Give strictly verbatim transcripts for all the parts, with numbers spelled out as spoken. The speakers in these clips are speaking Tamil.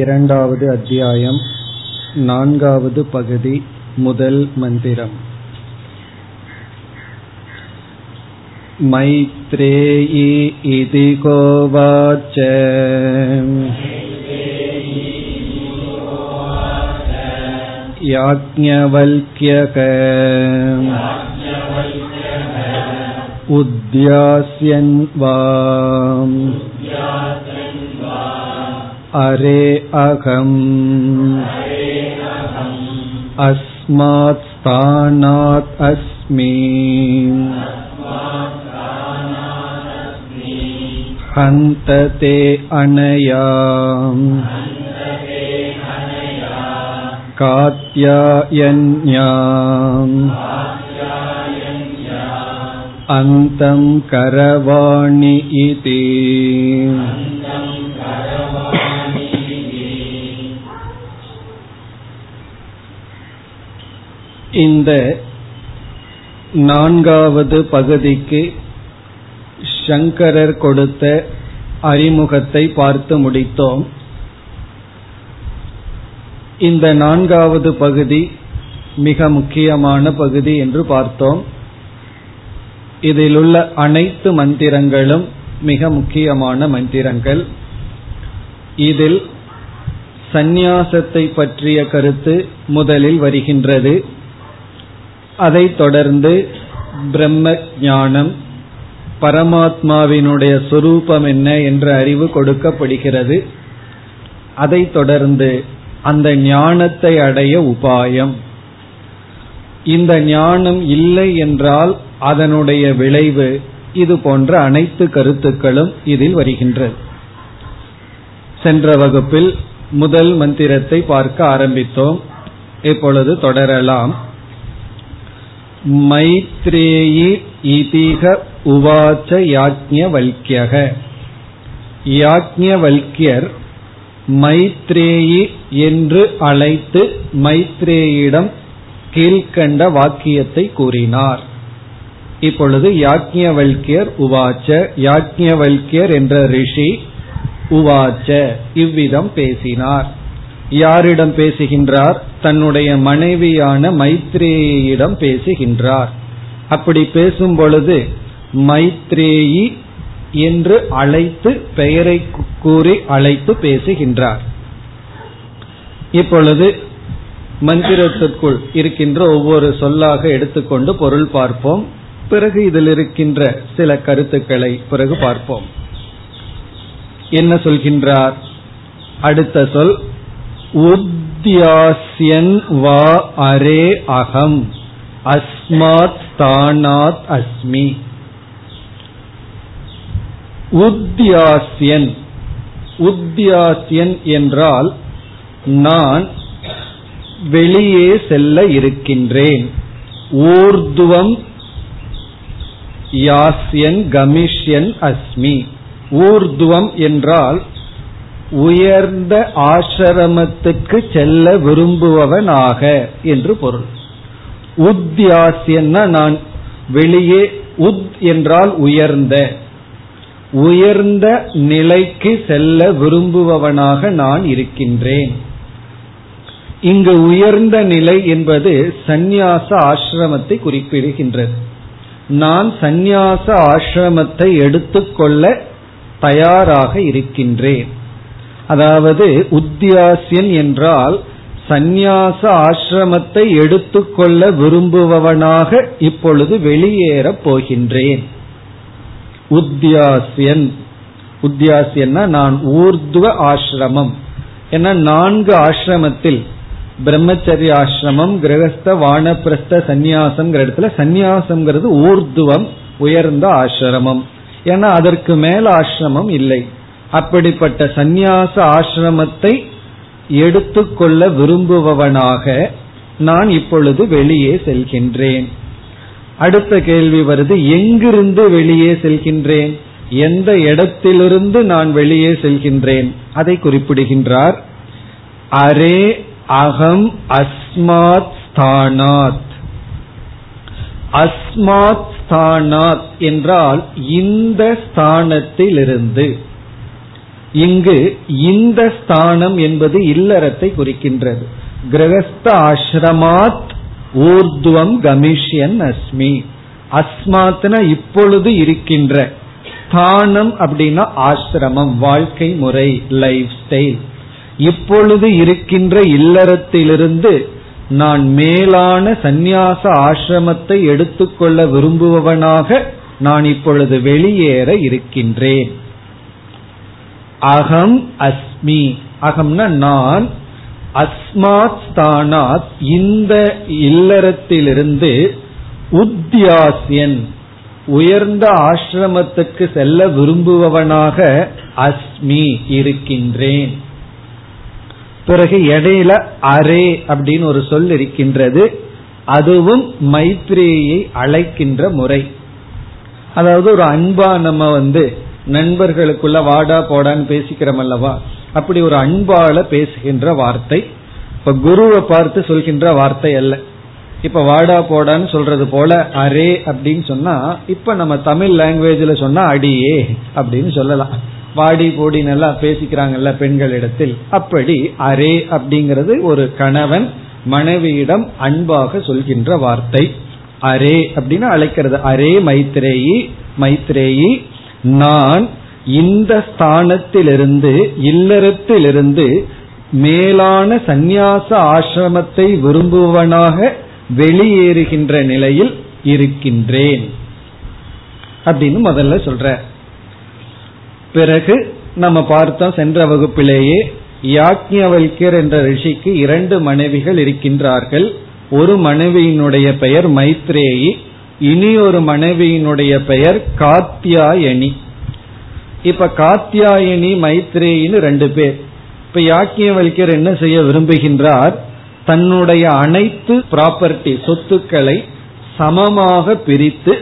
இரண்டாவது அத்தியாயம், நான்காவது பகுதி, முதல் மந்திரம். மைத்ரேயி இதி கோவாச்ச யாக்ஞவல்க்யக உத்யாஸ்யன் வாம் அரே அகம் அஸ்மாத் ஸ்தானாத் அஸ்மி ஹந்த தே அனயா காத்யாயன்யா அந்தம் கரவாணி இதி. இந்த நான்காவது பகுதிக்கு சங்கரர் கொடுத்த அறிமுகத்தை பார்த்து முடித்தோம். இந்த நான்காவது பகுதி மிக முக்கியமான பகுதி என்று பார்த்தோம். இதிலுள்ள அனைத்து மந்திரங்களும் மிக முக்கியமான மந்திரங்கள். இதில் சந்நியாசத்தை பற்றிய கருத்து முதலில் வருகின்றது. அதைத் தொடர்ந்து பிரம்ம ஞானம், பரமாத்மாவினுடைய சொரூபம் என்ன என்ற அறிவு கொடுக்கப்படுகிறது. அதைத் தொடர்ந்து அந்த ஞானத்தை அடைய உபாயம், இந்த ஞானம் இல்லை என்றால் அதனுடைய விளைவு, இது போன்ற அனைத்து கருத்துக்களும் இதில் வருகின்றது. சென்ற வகுப்பில் முதல் மந்திரத்தை பார்க்க ஆரம்பித்தோம். இப்பொழுது தொடரலாம். மைத்ரேயி இதிக உவாச்ச யாக்ஞவல்க்யக. யாக்ஞவல்க்யர் மைத்ரேயி என்று அழைத்து மைத்ரேயிடம் கீழ்கண்ட வாக்கியத்தை கூறினார். இப்பொழுது யாக்ஞவல்க்யர் உவாச்ச, யாக்ஞவல்க்யர் என்ற ரிஷி உவாச்ச இவ்விதம் பேசினார். யாரிடம் பேசுகின்றார்? தன்னுடைய மனைவியான மைத்ரேயிடம் பேசுகின்றார். அப்படி பேசும் பொழுது மைத்ரேயி என்று அழைத்து, பெயரை கூறி அழைத்து பேசுகின்றார். இப்பொழுது மந்திரத்திற்குள் இருக்கின்ற ஒவ்வொரு சொல்லாக எடுத்துக்கொண்டு பொருள் பார்ப்போம். பிறகு இதில் இருக்கின்ற சில கருத்துக்களை பிறகு பார்ப்போம். என்ன சொல்கின்றார்? அடுத்த சொல் உத்யாஸ்யன் வா அரே அகம் அஸ்மாத் ஸ்தானாத் அஸ்மி. உத்யாஸ்யன், உத்யாஸ்யன் என்றால் நான் வெளியே செல்ல இருக்கின்றேன். ஊர்துவம் யாஸ்யன் கமிஷ்யன் அஸ்மி. ஊர்துவம் என்றால் உயர்ந்த ஆசிரமத்துக்கு செல்ல விரும்புபவனாக என்று பொருள். உத்யாஸ்யன்னா நான் வெளியே, உத் என்றால் உயர்ந்த, உயர்ந்த நிலைக்கு செல்ல விரும்புபவனாக நான் இருக்கின்றேன். இங்கு உயர்ந்த நிலை என்பது சந்நியாச ஆசிரமத்தை குறிப்பிடுகின்றது. நான் சந்நியாச ஆசிரமத்தை எடுத்துக்கொள்ள தயாராக இருக்கின்றேன். அதாவது உத்யாசியன் என்றால் சந்நியாச ஆசிரமத்தை எடுத்துக்கொள்ள விரும்புபவனாக இப்பொழுது வெளியேறப் போகின்றேன். உத்யாசியன், உத்யாசியன்னா நான் ஊர்துவ ஆசிரமம், ஏன்னா நான்கு ஆசிரமத்தில் பிரம்மச்சரிய ஆசிரமம், கிரகஸ்த, வானப்பிரஸ்த, சந்நியாசம்ங்கிற இடத்துல சந்நியாசம்ங்கிறது ஊர்துவம், உயர்ந்த ஆசிரமம். ஏன்னா அதற்கு மேல் ஆசிரமம் இல்லை. அப்படிப்பட்ட சந்நியாச ஆசிரமத்தை எடுத்துக்கொள்ள விரும்புபவனாக நான் இப்பொழுது வெளியே செல்கின்றேன். அடுத்த கேள்வி வருது, எங்கிருந்து வெளியே செல்கின்றேன்? எந்த இடத்திலிருந்து நான் வெளியே செல்கின்றேன்? அதை குறிப்பிடுகின்றார். அரே அகம் அஸ்மாத் ஸ்தானாத். அஸ்மாத் ஸ்தானாத் என்றால் இந்த ஸ்தானத்திலிருந்து. இங்கு இந்த ஸ்தானம் என்பது இல்லறத்தை குறிக்கின்றது. கிரகஸ்த ஆசிரமாத் ஊர்துவம் கமிஷியன் அஸ்மி, அஸ்மாத்னா இப்பொழுது இருக்கின்ற, ஸ்தானம் அப்படின்னா ஆசிரமம், வாழ்க்கை முறை, லைஃப் ஸ்டைல். இப்பொழுது இருக்கின்ற இல்லறத்திலிருந்து நான் மேலான சந்நியாச ஆசிரமத்தை எடுத்துக்கொள்ள விரும்புபவனாக நான் இப்பொழுது வெளியேற இருக்கின்றேன். அகம் அஸ்மி, அகம்னா நான், அஸ்மாத் ஸ்தானாத் இந்த இல்லறத்திலிருந்து உத்யாசியன் உயர்ந்த ஆசிரமத்துக்கு செல்ல விரும்புபவனாக அஸ்மி இருக்கின்றேன். பிறகு இடையில அரே அப்படின்னு ஒரு சொல் இருக்கின்றது, அதுவும் மைத்ரேயை அழைக்கின்ற முறை. அதாவது ஒரு அன்பா நம்ம வந்து நண்பர்களுக்குள்ள வாடா போடான்னு பேசிக்கிறோம் அல்லவா, அப்படி ஒரு அன்பால பேசுகின்ற வார்த்தை. இப்ப குருவை பார்த்து சொல்கின்ற வார்த்தை அல்ல. இப்ப வாடா போடான்னு சொல்றது போல அரே அப்படின்னு சொன்னா, இப்ப நம்ம தமிழ் லாங்குவேஜ்ல சொன்னா அடியே அப்படின்னு சொல்லலாம். வாடி போடி நல்லா பேசிக்கிறாங்கல்ல பெண்களிடத்தில், அப்படி அரே அப்படிங்கிறது ஒரு கணவன் மனைவியிடம் அன்பாக சொல்கின்ற வார்த்தை. அரே அப்படின்னு அழைக்கிறது. அரே மைத்ரேயி, மைத்ரேயி நான் இந்த ஸ்தானத்திலிருந்து இல்லறத்திலிருந்து மேலான சந்நியாச ஆசிரமத்தை விரும்புவனாக வெளியேறுகின்ற நிலையில் இருக்கின்றேன் அப்படின்னு முதல்ல சொல்ற. பிறகு நம்ம பார்த்தோம் சென்ற வகுப்பிலேயே, யாக்ஞவல்யர் என்ற ரிஷிக்கு இரண்டு மனைவிகள் இருக்கின்றார்கள். ஒரு மனைவியினுடைய பெயர் மைத்ரேயி, இனி ஒரு மனைவியினுடைய பெயர் காத்யாயனி. இப்ப காத்யாயனி மைத்ரேயின்னு ரெண்டு பேர். இப்ப யாக்ஞவல்யர் என்ன செய்ய விரும்புகின்றார், தன்னுடைய அனைத்து ப்ராப்பர்ட்டி சொத்துக்களை சமமாக பிரித்து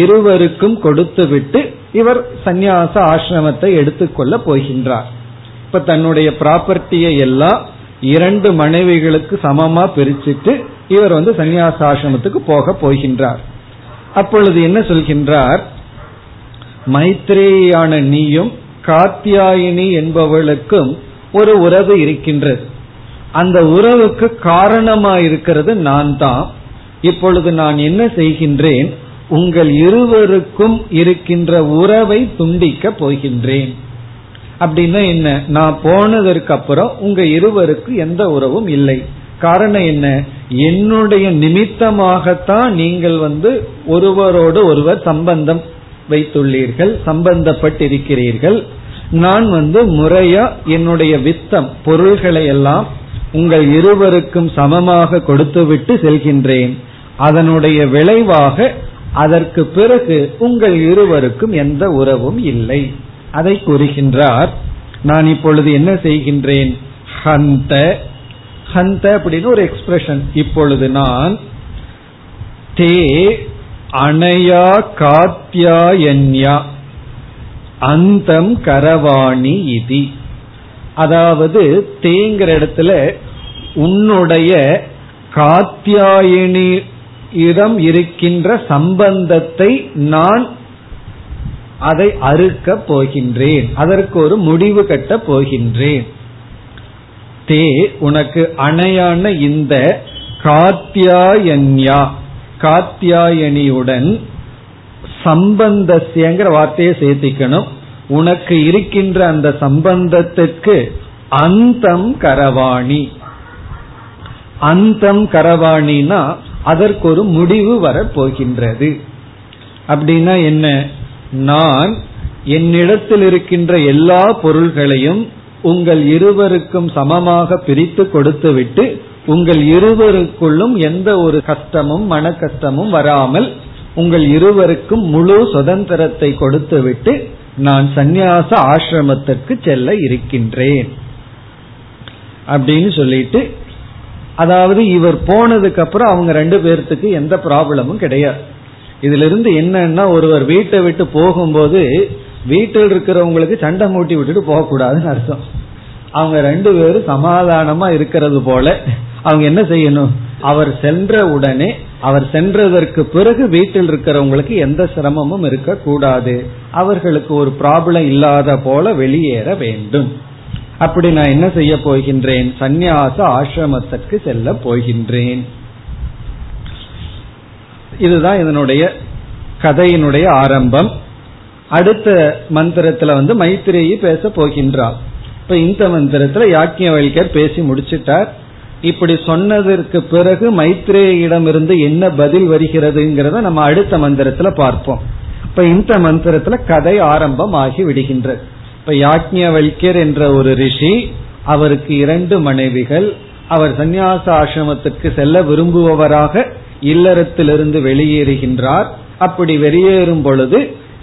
இருவருக்கும் கொடுத்துவிட்டு இவர் சந்நியாச ஆசிரமத்தை எடுத்துக்கொள்ள போகின்றார். இப்ப தன்னுடைய ப்ராப்பர்ட்டியை எல்லாம் இரண்டு மனைவிகளுக்கு சமமா பிரிச்சுட்டு இவர் வந்து சந்நியாச ஆசிரமத்துக்கு போக போகின்றார். அப்பொழுது என்ன சொல்கின்றார், மைத்ரேயான நீயும் காத்யாயினி என்பவளுக்கும் ஒரு உறவு இருக்கின்றது. அந்த உறவுக்கு காரணமா இருக்கிறது நான் தான். இப்பொழுது நான் என்ன செய்கின்றேன், உங்கள் இருவருக்கும் இருக்கின்ற உறவை துண்டிக்க போகின்றேன். அப்படின்னா என்ன, நான் போனதற்கு அப்புறம் உங்க இருவருக்கு எந்த உறவும் இல்லை. காரணம் என்ன, என்னுடைய நிமித்தமாகத்தான் நீங்கள் வந்து ஒருவரோடு ஒருவர் சம்பந்தம் வைத்துள்ளீர்கள், சம்பந்தப்பட்டிருக்கிறீர்கள். நான் வந்து முறையா என்னுடைய வித்தம் பொருள்களை எல்லாம் உங்கள் இருவருக்கும் சமமாக கொடுத்துவிட்டு செல்கின்றேன். அதனுடைய விளைவாக அதற்கு பிறகு உங்கள் இருவருக்கும் எந்த உறவும் இல்லை. அதை கூறுகின்றார். நான் இப்பொழுது என்ன செய்கின்றேன், ஹந்த, ஹந்த அப்படின்னு ஒரு எக்ஸ்பிரஷன். இப்பொழுது நான் தே அணையா காத்யாயன்யா அந்தம் கரவாணி இதி, அதாவது தேங்கிற இடத்துல உன்னுடைய காத்யாயனி இடம் இருக்கின்ற சம்பந்தத்தை நான் அதை அறுக்க போகின்றேன், அதற்கு ஒரு முடிவு கட்ட போகின்றேன். தே உனக்கு அணையான இந்த காத்யாயன்யா, காத்யாயனியுடன் சம்பந்தங்கிற வார்த்தையை சேர்த்திக்கணும். உனக்கு இருக்கின்ற அந்த சம்பந்தத்துக்கு அந்தம் கரவாணி, அந்தம் கரவாணினா அதற்கு ஒரு முடிவு வரப்போகின்றது. அப்படின்னா என்ன, நான் என்னிடத்தில் இருக்கின்ற எல்லா பொருள்களையும் உங்கள் இருவருக்கும் சமமாக பிரித்து கொடுத்துவிட்டு உங்கள் இருவருக்குள்ளும் எந்த ஒரு கஷ்டமும் மன கஷ்டமும் வராமல் உங்கள் இருவருக்கும் முழு சுதந்திரத்தை கொடுத்துவிட்டு நான் சந்நியாச ஆசிரமத்திற்கு செல்ல இருக்கின்றேன் அப்படின்னு சொல்லிட்டு, அதாவது இவர் போனதுக்கு அப்புறம் அவங்க ரெண்டு பேர்த்துக்கு எந்த ப்ராப்ளமும் கிடையாது. இதுல இருந்து என்னன்னா, ஒருவர் வீட்டை விட்டு போகும்போது வீட்டில் இருக்கிறவங்களுக்கு சண்டை மூட்டி விட்டுட்டு போக கூடாதுன்னு அர்த்தம். அவங்க ரெண்டு பேரும் சமாதானமா இருக்கிறது போல அவங்க என்ன செய்யணும், அவர் சென்ற உடனே அவர் சென்றதற்கு பிறகு வீட்டில் இருக்கிறவங்களுக்கு எந்த சிரமமும் இருக்கக்கூடாது, அவர்களுக்கு ஒரு ப்ராப்ளம் இல்லாத போல வெளியேற வேண்டும். அப்படி நான் என்ன செய்ய போகின்றேன், சந்நியாச ஆசிரமத்துக்கு செல்ல போகின்றேன். இதுதான் இதனுடைய கதையினுடைய ஆரம்பம். அடுத்த மந்திரத்துல வந்து மைத்திரேயி பேச போகின்றார். இப்ப இந்த மந்திரத்துல யாக்ஞவல்யர் பேசி முடிச்சிட்டார். இப்படி சொன்னதற்கு பிறகு மைத்ரேயிடமிருந்து என்ன பதில் வருகிறதுங்கிறத நம்ம அடுத்த மந்திரத்துல பார்ப்போம். இப்ப இந்த மந்திரத்துல கதை ஆரம்பம் ஆகி விடுகின்றது. இப்ப யாக்ஞவல்யர் என்ற ஒரு ரிஷி, அவருக்கு இரண்டு மனைவிகள், அவர் சந்நியாச ஆசிரமத்துக்கு செல்ல விரும்புபவராக இல்லறத்திலிருந்து வெளியேறுகின்றார். அப்படி வெளியேறும் பொழுது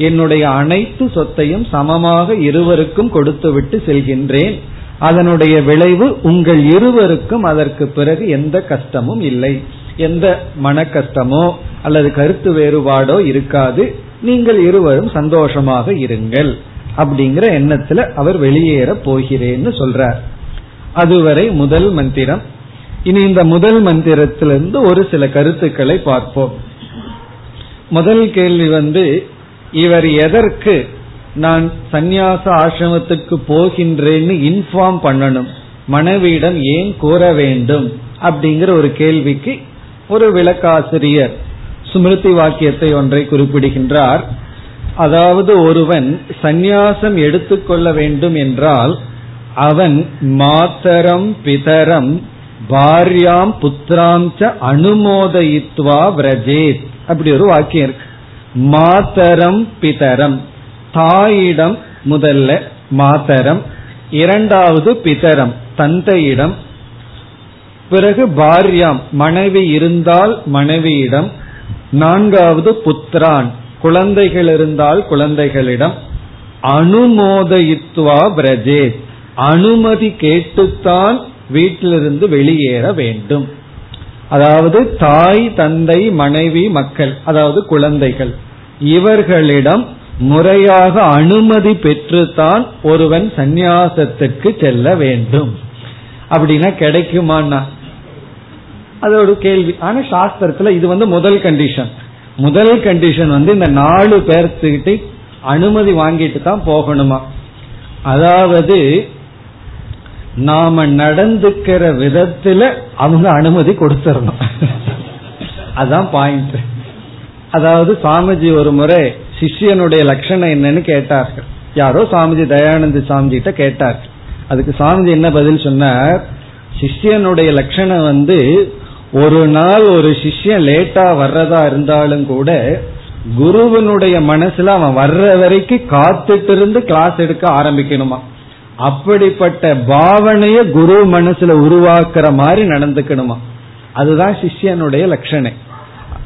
என்னுடைய அனைத்து சொத்தையும் சமமாக இருவருக்கும் கொடுத்துவிட்டு செல்கின்றேன், அதனுடைய விளைவு உங்கள் இருவருக்கும் அதற்கு பிறகு எந்த கஷ்டமும் இல்லை, எந்த மன கஷ்டமோ அல்லது கருத்து வேறுபாடோ இருக்காது, நீங்கள் இருவரும் சந்தோஷமாக இருங்கள் அப்படிங்கிற எண்ணத்துல அவர் வெளியேற போகிறேன்னு சொல்றார். அதுவரை முதல் மந்திரம். இனி இந்த முதல் மந்திரத்திலிருந்து ஒரு சில கருத்துக்களை பார்ப்போம். முதல் கேள்வி வந்து, இவர் எதற்கு நான் சந்நியாச ஆசிரமத்துக்கு போகின்றேன்னு இன்ஃபார்ம் பண்ணணும், மனைவியிடம் ஏன் கோர வேண்டும் அப்படிங்கிற ஒரு கேள்விக்கு ஒரு விளக்காசிரியர் ஸ்மிருதி வாக்கியத்தை ஒன்றை குறிப்பிடுகின்றார். அதாவது, ஒருவன் சந்நியாசம் எடுத்துக்கொள்ள வேண்டும் என்றால் அவன் மாதரம் பிதரம் பாரியாம் புத்திராம் ச அனுமோதயித்வா விரஜேத். அப்படி ஒரு வாக்கியம் இருக்கு. மாதரம் பிதரம், தாயிடம் முதல்ல மாதரம், இரண்டாவது பிதரம் தந்தையிடம், பிறகு பாரியாம் மனைவி இருந்தால் மனைவியிடம், நான்காவது புத்திரான் குழந்தைகள் இருந்தால் குழந்தைகளிடம். அனுமோதயித்வா பிரஜேத், அனுமதி கேட்டுத்தான் வீட்டிலிருந்து வெளியேற வேண்டும். அதாவது தாய் தந்தை மனைவி மக்கள், அதாவது குழந்தைகள், இவர்களிடம் முறையாக அனுமதி பெற்றுத்தான் ஒருவன் சந்நியாசத்துக்கு செல்ல வேண்டும். அப்படின்னா கிடைக்குமான்னா அது ஒரு கேள்வி. ஆனா சாஸ்திரத்துல இது வந்து முதல் கண்டிஷன். முதல் கண்டிஷன் வந்து இந்த நாலு பேர்த்துக்கிட்ட அனுமதி வாங்கிட்டு தான் போகணுமா. அதாவது நாம நடந்துக்கிற விதத்துல அவங்க அனுமதி கொடுத்துடணும், அதான் பாயிண்ட். அதாவது சாமிஜி ஒரு முறை சிஷ்யனுடைய லட்சணம் என்னன்னு கேட்டார்கள். யாரோ சாமிஜி தயானந்த சாமிஜிட்ட கேட்டார்கள். அதுக்கு சாமிஜி என்ன பதில் சொன்னார், சிஷ்யனுடைய லட்சணம் வந்து ஒரு நாள் ஒரு சிஷ்யன் லேட்டா வர்றதா இருந்தாலும் கூட குருவனுடைய மனசுல அவன் வர்ற வரைக்கும் காத்துட்டு இருந்து கிளாஸ் எடுக்க ஆரம்பிக்கணுமா, அப்படிப்பட்ட பாவனைய குரு மனசுல உருவாக்குற மாதிரி நடந்துக்கணுமா. அதுதான் சிஷ்யனுடைய லட்சணம்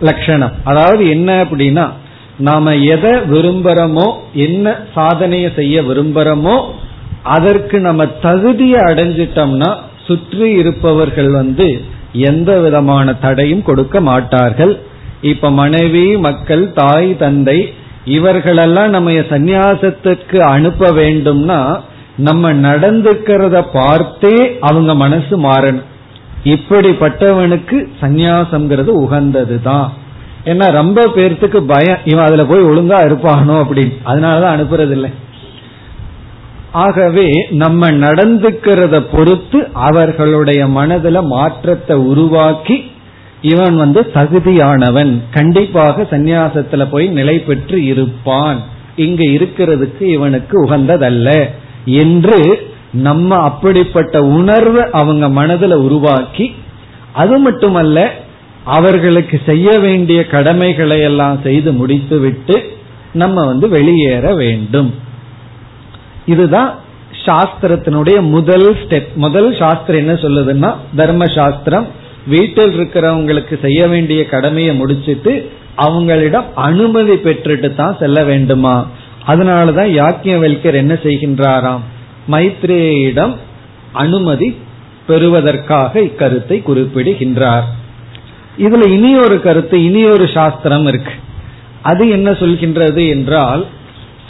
லட்சணம் அதாவது என்ன அப்படின்னா, நாம எதை விரும்புறோமோ, என்ன சாதனைய செய்ய விரும்புறோமோ, அதற்கு நம்ம தகுதியை அடைஞ்சிட்டோம்னா சுற்றி இருப்பவர்கள் வந்து எந்த விதமான தடையும் கொடுக்க மாட்டார்கள். இப்ப மனைவி மக்கள் தாய் தந்தை இவர்களெல்லாம் நம்ம சந்நியாசத்துக்கு அனுப்ப வேண்டும்னா நம்ம நடந்துக்கிறத பார்த்தே அவங்க மனசு மாறணும். இப்படிப்பட்டவனுக்கு சந்நியாசம்ங்கிறது உகந்ததுதான். ஏன்னா ரொம்ப பேர்த்துக்கு பயம், இவன் அதுல போய் ஒழுங்கா இருப்பானோ அப்படின்னு, அதனாலதான் அனுப்புறது இல்லை. ஆகவே நம்ம நடந்துக்கிறத பொறுத்து அவர்களுடைய மனதுல மாற்றத்தை உருவாக்கி இவன் வந்து தகுதியானவன், கண்டிப்பாக சந்நியாசத்துல போய் நிலை பெற்று இருப்பான், இங்க இருக்கிறதுக்கு இவனுக்கு உகந்ததல்ல என்று நம்ம அப்படிப்பட்ட உணர்வு அவங்க மனதுல உருவாக்கி, அது மட்டுமல்ல அவர்களுக்கு செய்ய வேண்டிய கடமைகளை எல்லாம் செய்து முடித்துவிட்டு நம்ம வந்து வெளியேற வேண்டும். இதுதான் சாஸ்திரத்தினுடைய முதல் ஸ்டெப். முதல் சாஸ்திரம் என்ன சொல்லுதுன்னா, தர்ம சாஸ்திரம், வீட்டில் இருக்கிறவங்களுக்கு செய்ய வேண்டிய கடமையை முடிச்சிட்டு அவங்களிடம் அனுமதி பெற்றுட்டு தான் செல்ல வேண்டுமா. அதனாலதான் யாக்ஞவல்யர் என்ன செய்கின்றாராம், மைத்ரேயிடம் அனுமதி பெறுவதற்காக இக்கருத்தை குறிப்பிடுகின்றார். இதுல இனி ஒரு கருத்து, இனி ஒரு சாஸ்திரம் இருக்கு. அது என்ன சொல்கின்றது என்றால்,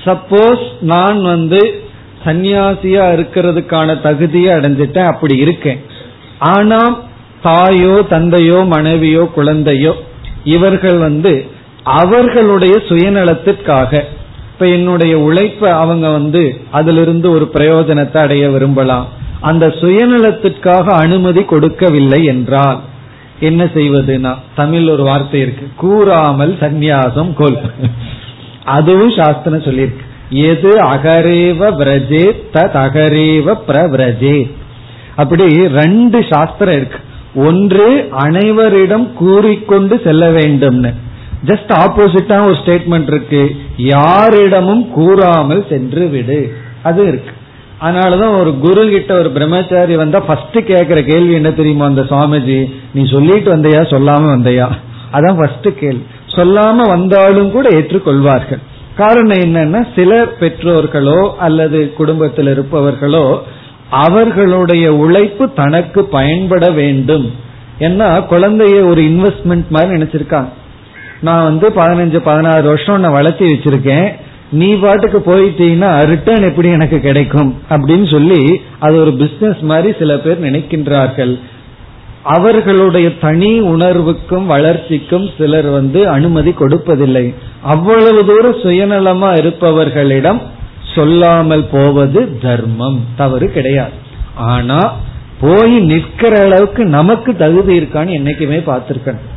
சப்போஸ் நான் வந்து சந்நியாசியா இருக்கிறதுக்கான தகுதியை அடைஞ்சிட்டேன், அப்படி இருக்கேன், ஆனா தாயோ தந்தையோ மனைவியோ குழந்தையோ இவர்கள் வந்து அவர்களுடைய சுயநலத்திற்காக, இப்ப என்னுடைய உழைப்ப அவங்க வந்து அதிலிருந்து ஒரு பிரயோஜனத்தை அடைய விரும்பலாம், அந்த சுயநலத்திற்காக அனுமதி கொடுக்கவில்லை என்றால் என்ன செய்வதுனா, தமிழ் ஒரு வார்த்தை இருக்கு, கூறாமல் சந்நியாசம் கொள். அதுவும் சாஸ்திரம் சொல்லியிருக்கு, எது அகரேவ விரஜே தத் அகரேவ பிரவிரஜே. அப்படி ரெண்டு சாஸ்திரம் இருக்கு, ஒன்று அனைவரிடம் கூறிக்கொண்டு செல்ல வேண்டும்னு, ஜஸ்ட் ஆப்போசிட்டா ஒரு ஸ்டேட்மெண்ட் இருக்கு, யாரிடமும் கூறாமல் சென்று விடு, அது இருக்கு. அதனாலதான் ஒரு குரு கிட்ட ஒரு பிரம்மச்சாரி வந்தா ஃபர்ஸ்ட் கேட்கிற கேள்வி என்ன தெரியுமா, அந்த சுவாமிஜி நீ சொல்லிட்டு வந்தையா சொல்லாம வந்தையா, அதான் ஃபர்ஸ்ட் கேள்வி. சொல்லாம வந்தாலும் கூட ஏற்றுக்கொள்வார்கள். காரணம் என்னன்னா, சில பெற்றோர்களோ அல்லது குடும்பத்தில் இருப்பவர்களோ அவர்களுடைய உழைப்பு தனக்கு பயன்பட வேண்டும். ஏன்னா குழந்தைய ஒரு இன்வெஸ்ட்மெண்ட் மாதிரி நினைச்சிருக்காங்க, நான் வந்து பதினஞ்சு பதினாறு வருஷம் நான் வளர்த்தி வச்சிருக்கேன், நீ பாட்டுக்கு போயிட்டீங்கன்னா ரிட்டர்ன் எப்படி எனக்கு கிடைக்கும் அப்படின்னு சொல்லி அது ஒரு பிசினஸ் மாதிரி சில பேர் நினைக்கின்றார்கள். அவர்களுடைய தனி உணர்வுக்கும் வளர்ச்சிக்கும் சிலர் வந்து அனுமதி கொடுப்பதில்லை. அவ்வளவு தூரம் சுயநலமா இருப்பவர்களிடம் சொல்லாமல் போவது தர்மம், தவறு கிடையாது. ஆனா போய் நிற்கிற அளவுக்கு நமக்கு தகுதி இருக்கான்னு என்னைக்குமே பார்த்திருக்கணும்.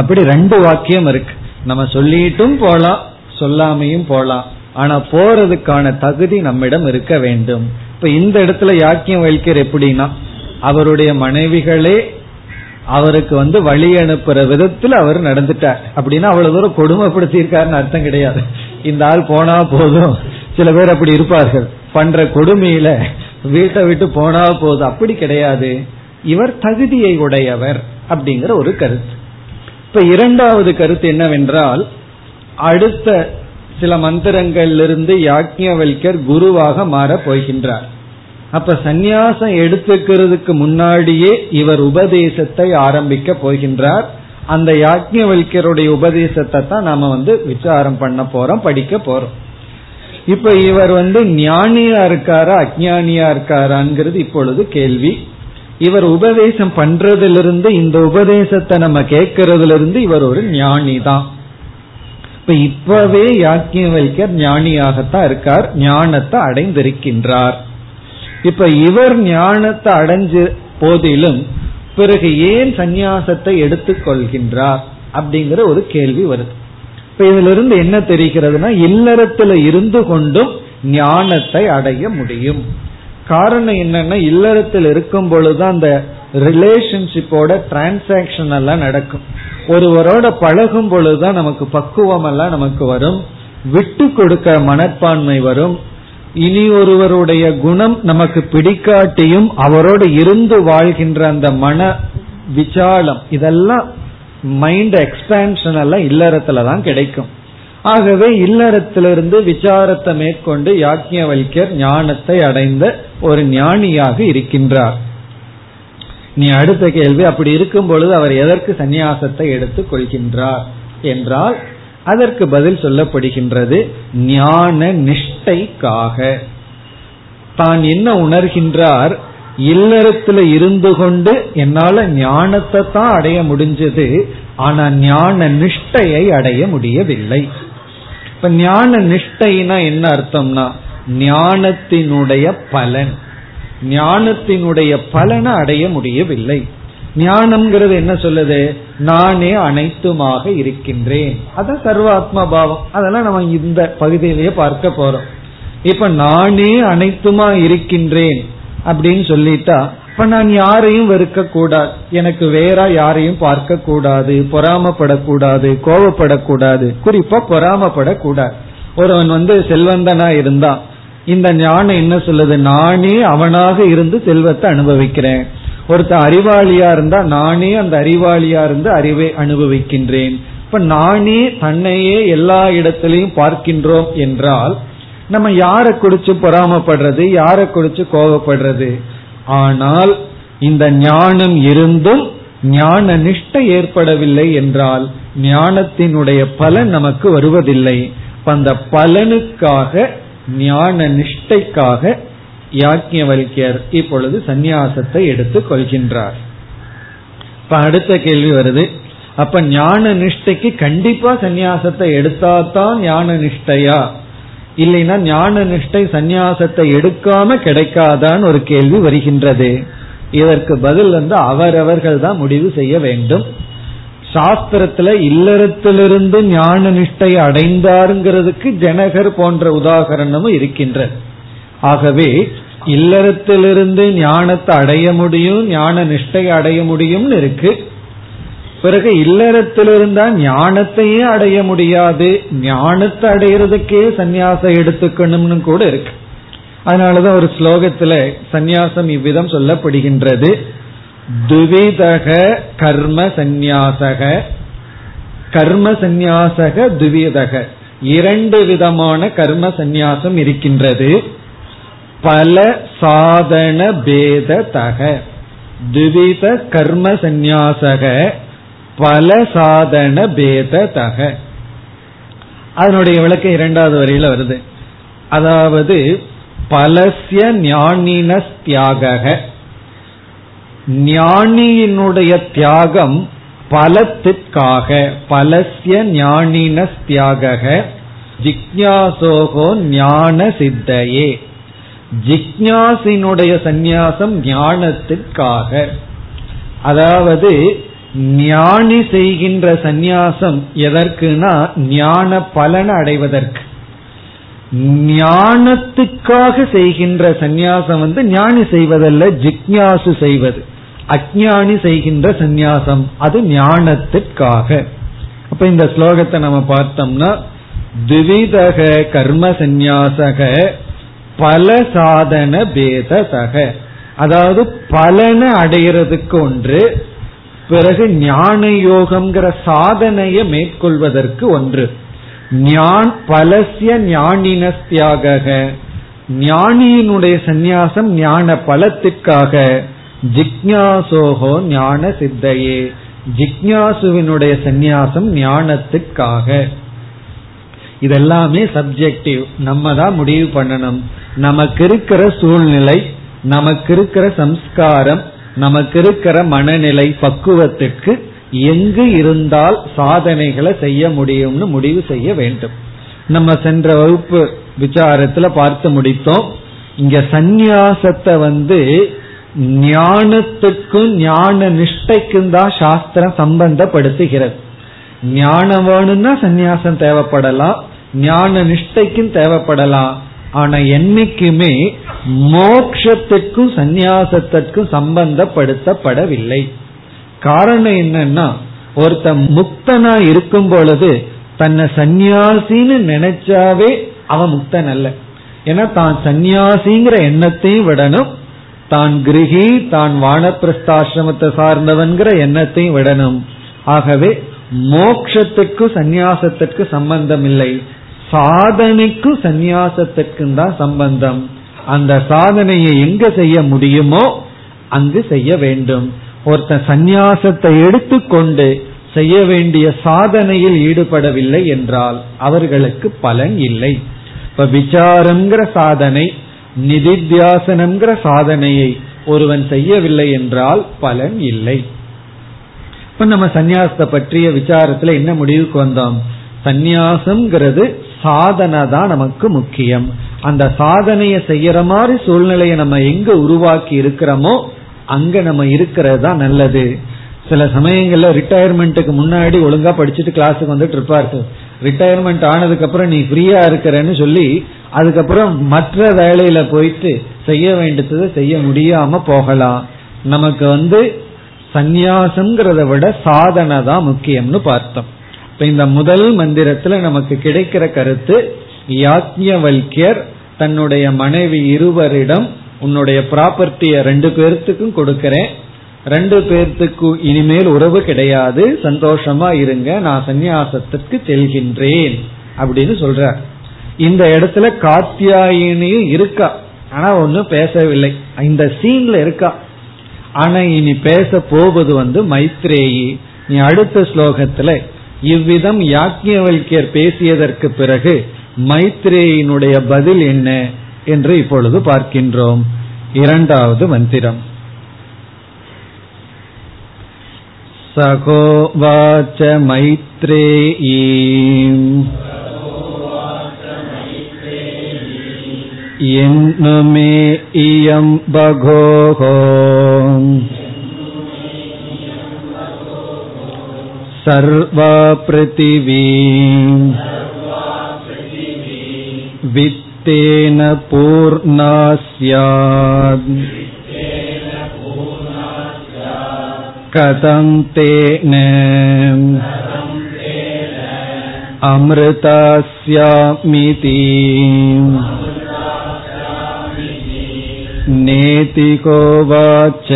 அப்படி ரெண்டு வாக்கியம் இருக்கு, நம்ம சொல்லிட்டும் போலாம் சொல்லாமையும் போலாம், ஆனா போறதுக்கான தகுதி நம்மிடம் இருக்க வேண்டும். இப்ப இந்த இடத்துல யாக்கியம் வைக்கிற எப்படின்னா, அவருடைய மனைவிகளே அவருக்கு வந்து வழி அனுப்புற விதத்துல அவர் நடந்துட்டார் அப்படின்னா அவ்வளவு தூரம் கொடுமைப்படுத்திருக்காருன்னு அர்த்தம் கிடையாது. இந்த ஆள் போனா போதும், சில பேர் அப்படி இருப்பார்கள், பண்ற கொடுமையில வீட்டை விட்டு போனா போதும், அப்படி கிடையாது, இவர் தகுதியை உடையவர் அப்படிங்கிற ஒரு கருத்து. இப்ப இரண்டாவது கருத்து என்னவென்றால், அடுத்த சில மந்திரங்களிலிருந்து யாக்ஞவல்யர் குருவாக மாற போகின்றார். அப்ப சந்நியாசம் எடுத்துக்கிறதுக்கு முன்னாடியே இவர் உபதேசத்தை ஆரம்பிக்க போகின்றார். அந்த யாக்ஞவல்யருடைய உபதேசத்தை தான் நாம வந்து விசாரம் பண்ண போறோம், படிக்க போறோம். இப்ப இவர் வந்து ஞானியா இருக்காரா அஞ்ஞானியா இருக்காராங்கிறது இப்பொழுது கேள்வி. இவர் உபதேசம் பண்றதிலிருந்து, இந்த உபதேசத்தை நம்ம கேட்கறதுல இருந்து இவர் ஒரு ஞானி தான். இப்ப இப்பவே யாக்ஞவல்யர் ஞானியாகத்தான் இருக்கார், ஞானத்தை அடைந்திருக்கின்றார். இப்ப இவர் ஞானத்தை அடைஞ்ச போதிலும் பிறகு ஏன் சந்நியாசத்தை எடுத்துக்கொள்கின்றார் அப்படிங்கிற ஒரு கேள்வி வருது. இப்ப இதுல இருந்து என்ன தெரிகிறதுனா, இல்லறத்துல இருந்து கொண்டும் ஞானத்தை அடைய முடியும். காரணம் என்னன்னா, இல்லறத்தில் இருக்கும் பொழுதுதான் அந்த ரிலேஷன்ஷிப்போட டிரான்சாக்சன் எல்லாம் நடக்கும். ஒருவரோட பழகும் பொழுதுதான் நமக்கு பக்குவம் எல்லாம் நமக்கு வரும், விட்டு கொடுக்க மனப்பான்மை வரும். இனி ஒருவருடைய குணம் நமக்கு பிடிக்காட்டியும் அவரோடு இருந்து வாழ்கின்ற அந்த மன விசாலம், இதெல்லாம் மைண்ட் எக்ஸ்பேன்ஷன் எல்லாம் இல்லறத்துலதான் கிடைக்கும். ஆகவே இல்லறத்திலிருந்து விசாரத்தை மேற்கொண்டு யாக்ஞவல்யர் ஞானத்தை அடைந்த ஒரு ஞானியாக இருக்கின்றார். நீ அடுத்த கேள்வி, அப்படி இருக்கும் பொழுது அவர் எதற்கு சந்நியாசத்தை எடுத்துக் கொள்கின்றார் என்றால், அதற்கு பதில் சொல்லப்படுகின்றது, ஞான நிஷ்டைக்காக. தான் என்ன உணர்கின்றார், இல்லறத்துல இருந்து கொண்டு என்னால ஞானத்தை தான் அடைய முடிஞ்சது, ஆனா ஞான நிஷ்டையை அடைய முடியவில்லை. இப்ப ஞான நிஷ்டைனா என்ன அர்த்தம்னா, ஞானத்தினுடைய பலன், ஞானத்தினுடைய பலனை அடைய முடியவில்லை. ஞானம்ங்கிறது என்ன சொல்லுது, நானே அனைத்துமாக இருக்கின்றேன், அதான் சர்வாத்மா பாவம். அதெல்லாம் நம்ம இந்த பகுதியிலேயே பார்க்க போறோம். இப்ப நானே அனைத்துமா இருக்கின்றேன் அப்படின்னு சொல்லிட்டா, இப்ப நான் யாரையும் வெறுக்க கூடாது, எனக்கு வேற யாரையும் பார்க்க கூடாது, பொறாமப்படக்கூடாது, கோபப்படக்கூடாது, குறிப்பா பொறாமப்படக்கூடாது. ஒருவன் வந்து செல்வந்தனா இருந்தா இந்த ஞானம் என்ன சொல்லுது, நானே அவனாக இருந்து செல்வத்தை அனுபவிக்கிறேன். ஒருத்தன் அறிவாளியா இருந்தா, நானே அந்த அறிவாளியா இருந்து அறிவை அனுபவிக்கின்றேன். இப்ப நானே தன்னையே எல்லா இடத்திலையும் பார்க்கின்றோம் என்றால் நம்ம யாரை குறிச்சு பொறாமப்படுறது, யாரை குறிச்சு கோபப்படுறது. ஆனால் இந்த ஞானம் இருந்தும் ஞான நிஷ்டை ஏற்படவில்லை என்றால் ஞானத்தினுடைய பலன் நமக்கு வருவதில்லை. அந்த பலனுக்காக, ஞான நிஷ்டைக்காக யாக்ஞவல்யர் இப்பொழுது சந்நியாசத்தை எடுத்துக் கொள்கின்றார். இப்ப அடுத்த கேள்வி வருது, அப்ப ஞான நிஷ்டைக்கு கண்டிப்பா சந்நியாசத்தை எடுத்தாதான் ஞான நிஷ்டையா, இல்லைன்னா ஞான நிஷ்டை சந்நியாசத்தை எடுக்காம கிடைக்காதான்னு ஒரு கேள்வி வருகின்றது. இதற்கு பதில் வந்து அவரவர்கள் தான் முடிவு செய்ய வேண்டும். சாஸ்திரத்துல இல்லறத்திலிருந்து ஞான நிஷ்டை அடைந்தாருங்கிறதுக்கு ஜனகர் போன்ற உதாகரணமும் இருக்கின்றது. ஆகவே இல்லறத்திலிருந்து ஞானத்தை அடைய முடியும், ஞான நிஷ்டை அடைய முடியும்னு இருக்கு. பிறகு இல்லறத்திலிருந்தா ஞானத்தையே அடைய முடியாது, ஞானத்தை அடையிறதுக்கே சந்நியாசம் எடுத்துக்கணும்னு கூட இருக்கு. அதனாலதான் ஒரு ஸ்லோகத்துல சந்நியாசம் இவ்விதம் சொல்லப்படுகின்றது. துவிதக கர்ம சந்நியாசக, கர்ம சந்நியாசக துவிதக, இரண்டு விதமான கர்ம சந்நியாசம் இருக்கின்றது. பல சாதன பேததக, துவித கர்ம சந்நியாசக பல சாதன பேததக. அதனுடைய விளக்க இரண்டாவது வரியில வருது. அதாவது பலஸ்ய ஞானினஸ்தியாக, ஞானியினுடைய தியாகம் பலத்திற்காக. பலஸ்ய ஞானினஸ்தியாக ஜிக்ஞாசோகோ ஞான சித்தையே, ஜிக்ஞாசினுடைய சந்நியாசம் ஞானத்திற்காக. அதாவது ஞானி செய்கின்ற சந்நியாசம் எதற்குனா ஞான பலனை அடைவதற்கு. ஞானத்துக்காக செய்கின்ற சந்நியாசம் வந்து ஞானி செய்வதல்ல, ஜிக்ஞாசு செய்வது. அஞ்ஞானி செய்கின்ற சந்நியாசம் அது ஞானத்திற்காக. அப்ப இந்த ஸ்லோகத்தை நம்ம பார்த்தோம்னா துவிதக கர்ம சந்நியாசக பல சாதன பேததக, அதாவது பலனை அடையிறதுக்கு ஒன்று, பிறகு ஞான யோகம்ங்கிற சாதனையை மேற்கொள்வதற்கு ஒன்று. பலசிய ஞானினஸ்தியாக, ஞானியினுடைய சந்நியாசம் ஞான பலத்திற்காக. ஜிக்ஞாசோகோ ஞான சித்தையே, ஜிக்ஞாசுவினுடைய சந்நியாசம் ஞானத்திற்காக. இதெல்லாமே சப்ஜெக்டிவ், நம்ம தான் முடிவு பண்ணணும். நமக்கு இருக்கிற சூழ்நிலை, நமக்கு இருக்கிற சம்ஸ்காரம், நமக்கு இருக்கிற மனநிலை பக்குவத்திற்கு எங்கு இருந்தால் சாதனைகளை செய்ய முடியும்னு முடிவு செய்ய வேண்டும். நம்ம சென்ற வகுப்பு விசாரத்துல பார்த்து முடித்தோம். இங்க சந்நியாசத்தை வந்து ஞானத்துக்கும் ஞான நிஷ்டைக்கும் தான் சாஸ்திரம் சம்பந்தப்படுத்துகிறது. ஞானம் வேணும்னா சந்நியாசம் தேவைப்படலாம், ஞான நிஷ்டைக்கும் தேவைப்படலாம். ஆனா என்னைக்குமே மோட்சத்திற்கும் சந்நியாசத்திற்கும் சம்பந்தப்படுத்தப்படவில்லை. காரணம் என்னன்னா, ஒருத்த முக்தனா இருக்கும் பொழுது தன்னை சந்நியாசின்னு நினைச்சாவே அவன் முக்தன் அல்ல. ஏன்னா தான் சந்நியாசிங்கிற எண்ணத்தையும் விடணும், தான் கிரகி தான் வானப்பிரஸ்தாசிரமத்தை சார்ந்தவன்கிற எண்ணத்தையும் விடணும். ஆகவே மோட்சத்துக்கும் சந்நியாசத்திற்கு சம்பந்தம் இல்லை, சாதனைக்கும் சந்நியாசத்திற்கும் தான் சம்பந்தம். அந்த சாதனையை எங்க செய்ய முடியுமோ அங்கு செய்ய வேண்டும். ஒருத்த சந்நியாசத்தை எடுத்துக்கொண்டு செய்ய வேண்டிய சாதனையில் ஈடுபடவில்லை என்றால் அவர்களுக்கு பலன் இல்லை. இப்ப விசாரம்ங்கிற சாதனை, நிதித்தியாசனம்ங்கிற சாதனையை ஒருவன் செய்யவில்லை என்றால் பலன் இல்லை. இப்ப நம்ம சந்நியாசத்தை பற்றிய விசாரத்துல என்ன முடிவுக்கு வந்தோம்? சந்நியாசம்ங்கிறது சாதனை தான் நமக்கு முக்கியம். அந்த சாதனையை செய்யற மாதிரி சூழ்நிலையை நம்ம எங்க உருவாக்கி இருக்கிறோமோ அங்க நம்ம இருக்கிறது தான் நல்லது. சில சமயங்கள்ல ரிட்டையர்மெண்ட்டுக்கு முன்னாடி ஒழுங்கா படிச்சுட்டு கிளாஸுக்கு வந்துட்டு இருப்பாரு. ரிட்டையர்மெண்ட் ஆனதுக்கு அப்புறம் நீ ஃப்ரீயா இருக்கிறன்னு சொல்லி அதுக்கப்புறம் மற்ற வேலையில போயிட்டு செய்ய வேண்டியதை செய்ய முடியாம போகலாம். நமக்கு வந்து சந்நியாசம்ங்கிறத விட சாதனை தான் முக்கியம்னு பார்த்தோம். இப்ப இந்த முதல் மந்திரத்துல நமக்கு கிடைக்கிற கருத்து, யாஜ்ஞவல்யர் தன்னுடைய மனைவி இருவரிடம் உன்னுடைய ப்ராப்பர்ட்டிய ரெண்டு பேர்த்துக்கும் கொடுக்கறேன், ரெண்டு பேர்த்துக்கு இனிமேல் உறவு கிடையாது, சந்தோஷமா இருங்க, நான் சந்நியாசத்திற்கு செல்கின்றேன் அப்படின்னு சொல்ற. இந்த இடத்துல காத்தியாயினியும் இருக்கா, ஆனா ஒன்னும் பேசவில்லை, இந்த சீன்ல இருக்கா. ஆனா இனி பேச போவது வந்து மைத்ரேயி. நீ அடுத்த ஸ்லோகத்துல இவ்விதம் யாஜ்ஞவல்யர் பேசியதற்கு பிறகு மைத்ரேயினுடைய பதில் என்ன என்று இப்பொழுது பார்க்கின்றோம். இரண்டாவது மந்திரம் சகோவாச மைத்ரேயீம் என்னுமே இயம் பகோஹோ சர்வா ப்ருதிவீம் வித்தேன பூர்ணாஸ்யாத் கதம் தேன அம்ருதாஸ்யாமிதி நேதி கோவாச்ச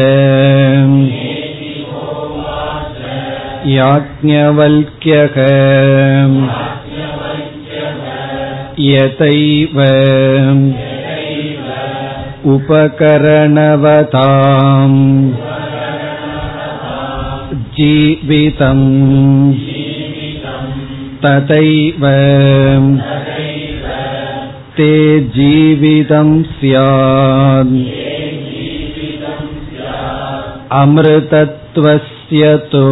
யாஜ்ஞவல்க்யக யதைவ உபகரணவதாம் ஜீவிதம் ததைவ தே ஜீவிதம் ஸ்யாத் அம்ருதத்வஸ்யதோ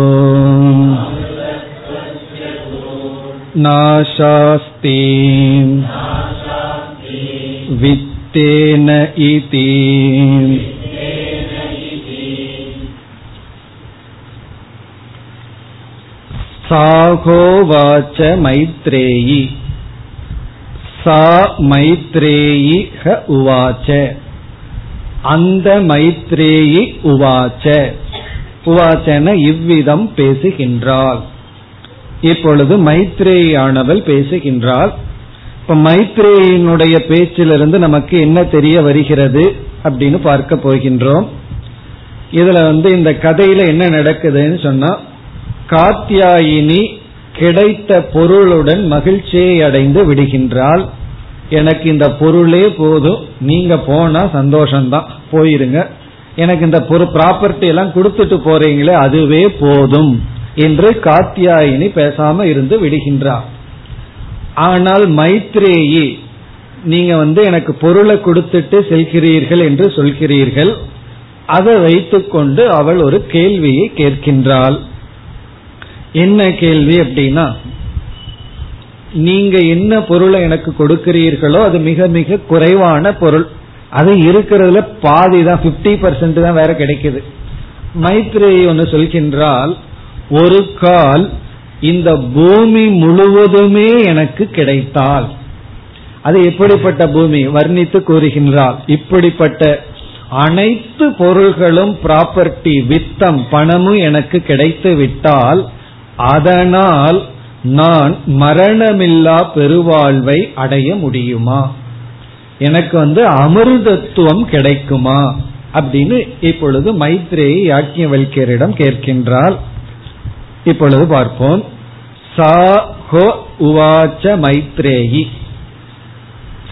நாசாஸ்தி வித்தேன இதி. சாகோவாச்ச மைத்ரேயி. சா மைத்ரேயி ஹ உவாச்ச. அந்த மைத்ரேயி உவாச்ச. உவாச்சன இவ்விதம் பேசுகின்றாள். இப்பொழுது மைத்ரேயானவள் பேசுகின்றாள். இப்ப மைத்ரேயினுடைய பேச்சிலிருந்து நமக்கு என்ன தெரிய வருகிறது அப்படின்னு பார்க்க போகின்றோம். இதுல வந்து இந்த கதையில என்ன நடக்குதுன்னு சொன்னா, காத்யாயினி கிடைத்த பொருளுடன் மகிழ்ச்சியை அடைந்து விடுகின்றாள். எனக்கு இந்த பொருளே போதும், நீங்க போனா சந்தோஷம்தான், போயிருங்க, எனக்கு இந்த பொருள் ப்ராப்பர்ட்டி எல்லாம் கொடுத்துட்டு போறீங்களே அதுவே போதும் என்று காத்யாயினி பேசாம இருந்து விடுகின்றார். ஆனால் மைத்ரேயி, நீங்க வந்து எனக்கு பொருளை கொடுத்துட்டு செல்கிறீர்கள் என்று சொல்கிறீர்கள், அதை வைத்துக்கொண்டு அவள் ஒரு கேள்வியை கேட்கின்றாள். என்ன கேள்வி அப்படின்னா, நீங்க என்ன பொருளை எனக்கு கொடுக்கிறீர்களோ அது மிக மிக குறைவான பொருள், அது இருக்கிறதுல பாதி தான், பிப்டி பர்சன்ட் தான் வேற கிடைக்குது. மைத்ரேயி ஒன்னு சொல்கின்றால், ஒரு கால் இந்த பூமி முழுவதுமே எனக்கு கிடைத்தால், அது எப்படிப்பட்ட பூமி வர்ணித்து கூறுகின்றால், இப்படிப்பட்ட அனைத்து பொருள்களும் ப்ராப்பர்ட்டி வித்தம் பணமும் எனக்கு கிடைத்து விட்டால் அதனால் நான் மரணமில்லா பெருவாழ்வை அடைய முடியுமா, எனக்கு வந்து அமிர்தத்துவம் கிடைக்குமா அப்படின்னு இப்பொழுது மைத்ரேயி யாஜ்ஞவல்கியரிடம் கேட்கின்றாள். இப்பொழுது பார்ப்போம். சா ஹோ உவாச்ச மைத்ரேயி.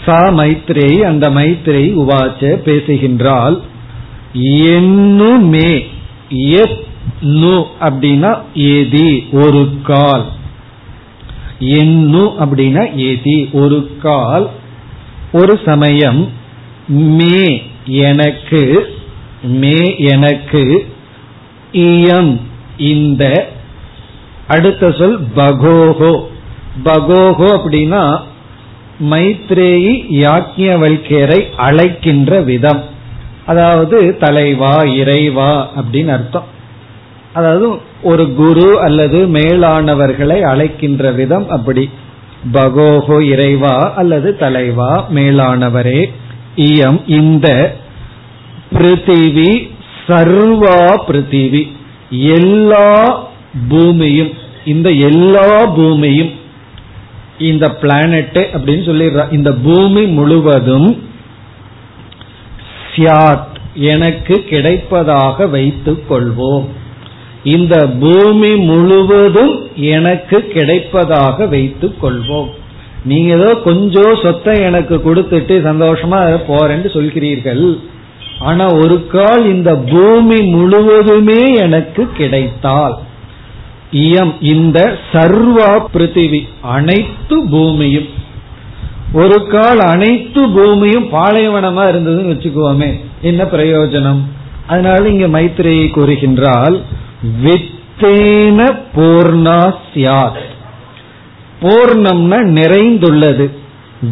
சா மைத்ரேயி, அந்த மைத்ரேயி உவாச்ச பேசுகின்றாள். என்னுமே, என்னு அப்படின்னா ஏதி ஒரு கால், என்னு அப்படின்னா ஏதி ஒரு கால், ஒரு சமயம் மே எனக்கு, மே எனக்கு, இயம் இந்த, அடுத்த சொல் பகோஹோ. பகோஹோ அப்படின்னா மைத்ரேயி யாஜ்ஞவல்கியரை அழைக்கின்ற விதம், அதாவது தலைவா இறைவா அப்படின்னு அர்த்தம். அதாவது ஒரு குரு அல்லது மேலானவர்களை அழைக்கின்ற விதம் அப்படி. பகோஹோ இறைவா அல்லது தலைவா மேலானவரே. இயம் இந்த, பிருத்திவி சர்வா பிருத்திவி எல்லா பூமியும், இந்த எல்லா பூமியும், இந்த பிளானட் அப்படின்னு சொல்லிடுற, இந்த பூமி முழுவதும் சியாத் எனக்கு கிடைப்பதாக வைத்துக் கொள்வோம், இந்த பூமி முழுவதும் எனக்கு கிடைப்பதாக வைத்துக் கொள்வோம். நீங்க ஏதோ கொஞ்சம் சொத்தை எனக்கு கொடுத்துட்டு சந்தோஷமா போறேன்னு சொல்கிறீர்கள், ஆனா ஒரு கால் இந்த பூமி முழுவதுமே எனக்கு கிடைத்தால், இயம் இந்த சர்வா பிருத்திவி அனைத்து பூமியும், ஒரு கால் அனைத்து பூமியும் பாலைவனமா இருந்ததுன்னு வச்சுக்குவோமே, என்ன பிரயோஜனம்? அதனால இங்க மைத்ரேயி கூறுகின்றால் பூர்ணேன பூர்ணா ஸ்யாத். பூர்ணம்னா நிறைந்துள்ளது.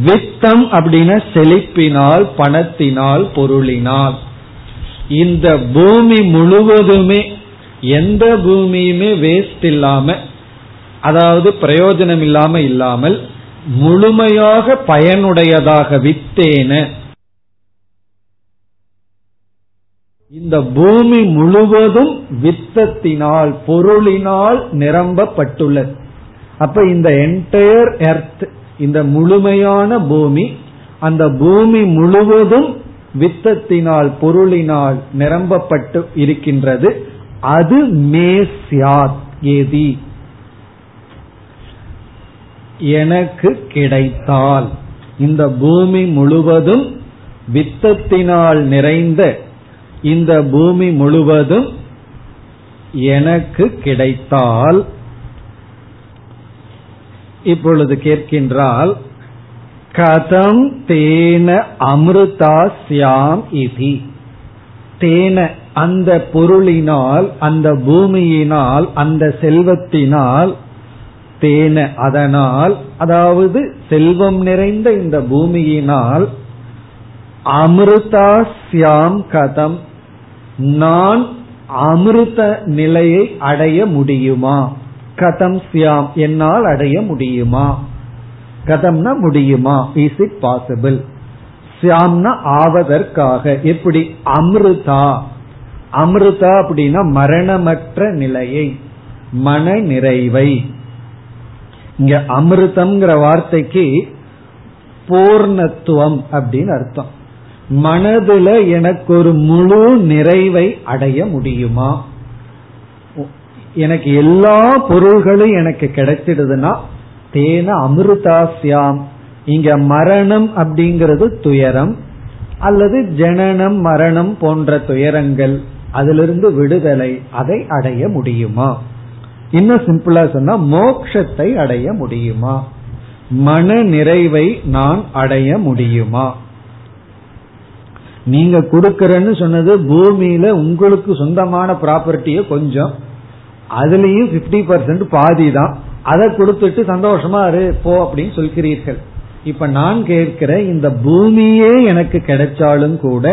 வித்தம் அப்படின்னா செழிப்பினால், பணத்தினால், பொருளினால். இந்த பூமி முழுவதுமே எந்த பூமியுமே வேஸ்ட் இல்லாம, அதாவது பிரயோஜனம் இல்லாம இல்லாமல் முழுமையாக பயனுடையதாக வித்தேன இந்த பூமி முழுவதும் வித்தத்தினால் பொருளினால் நிரம்பப்பட்டுள்ளது. அப்ப இந்த என்டையர் எர்த், இந்த முழுமையான பூமி, அந்த பூமி முழுவதும் வித்தத்தினால் பொருளினால் நிரம்பப்பட்டு இருக்கின்றது. அது மேஸ்யாத் ஏதி எனக்கு கிடைத்தால், இந்த பூமி முழுவதும் வித்தத்தினால் நிறைந்த இந்த பூமி முழுவதும் எனக்கு கிடைத்தால். இப்பொழுது கேட்கின்றால் கதம் தேன அமிர்தாஸ்யாம் இதி. தேன அந்த பொருளினால், அந்த பூமியினால், அந்த செல்வத்தினால், தேன அதனால், அதாவது செல்வம் நிறைந்த இந்த பூமியினால், அமிர்தாஸ்யாம் கதம் நான் அமிர்த நிலையை அடைய முடியுமா? கதம் ஸ்யாம் என்னால் அடைய முடியுமா? கதம்னா முடியுமா, இஸ் இட் பாசிபிள்? ஸ்யாம்னா ஆவதற்காக. எப்படி? அமிர்தா, அமிர்தா அப்படின்னா மரணமற்ற நிலையை, மன நிறைவை. இங்க அமிர்தம்ங்கிற வார்த்தைக்கு பூர்ணத்துவம் அப்படின்னு அர்த்தம். மனதுல எனக்கு ஒரு முழு நிறைவை அடைய முடியுமா? எனக்கு எல்லா பொருள்களும் எனக்கு கிடைச்சிடுதுன்னா தேன அமிர்தாஸ்யாம். இங்க மரணம் அப்படிங்கிறது துயரம் அல்லது ஜனனம் மரணம் போன்ற துயரங்கள், அதிலிருந்து விடுதலை, அதை அடைய முடியுமா? இன்னும் சிம்பிளா சொன்னா மோட்சத்தை அடைய முடியுமா? மன நிறைவை நான் அடைய முடியுமா? நீங்க கொடுக்கறன்னு சொன்னது பூமியில உங்களுக்கு சொந்தமான ப்ராப்பர்ட்டிய கொஞ்சம், அதுலயும் பிப்டி பர்சன்ட் பாதி தான், அதை கொடுத்துட்டு சந்தோஷமா இரு போ அப்படின்னு சொல்கிறீர்கள். இப்ப நான் கேட்கிற இந்த பூமியே எனக்கு கிடைச்சாலும் கூட,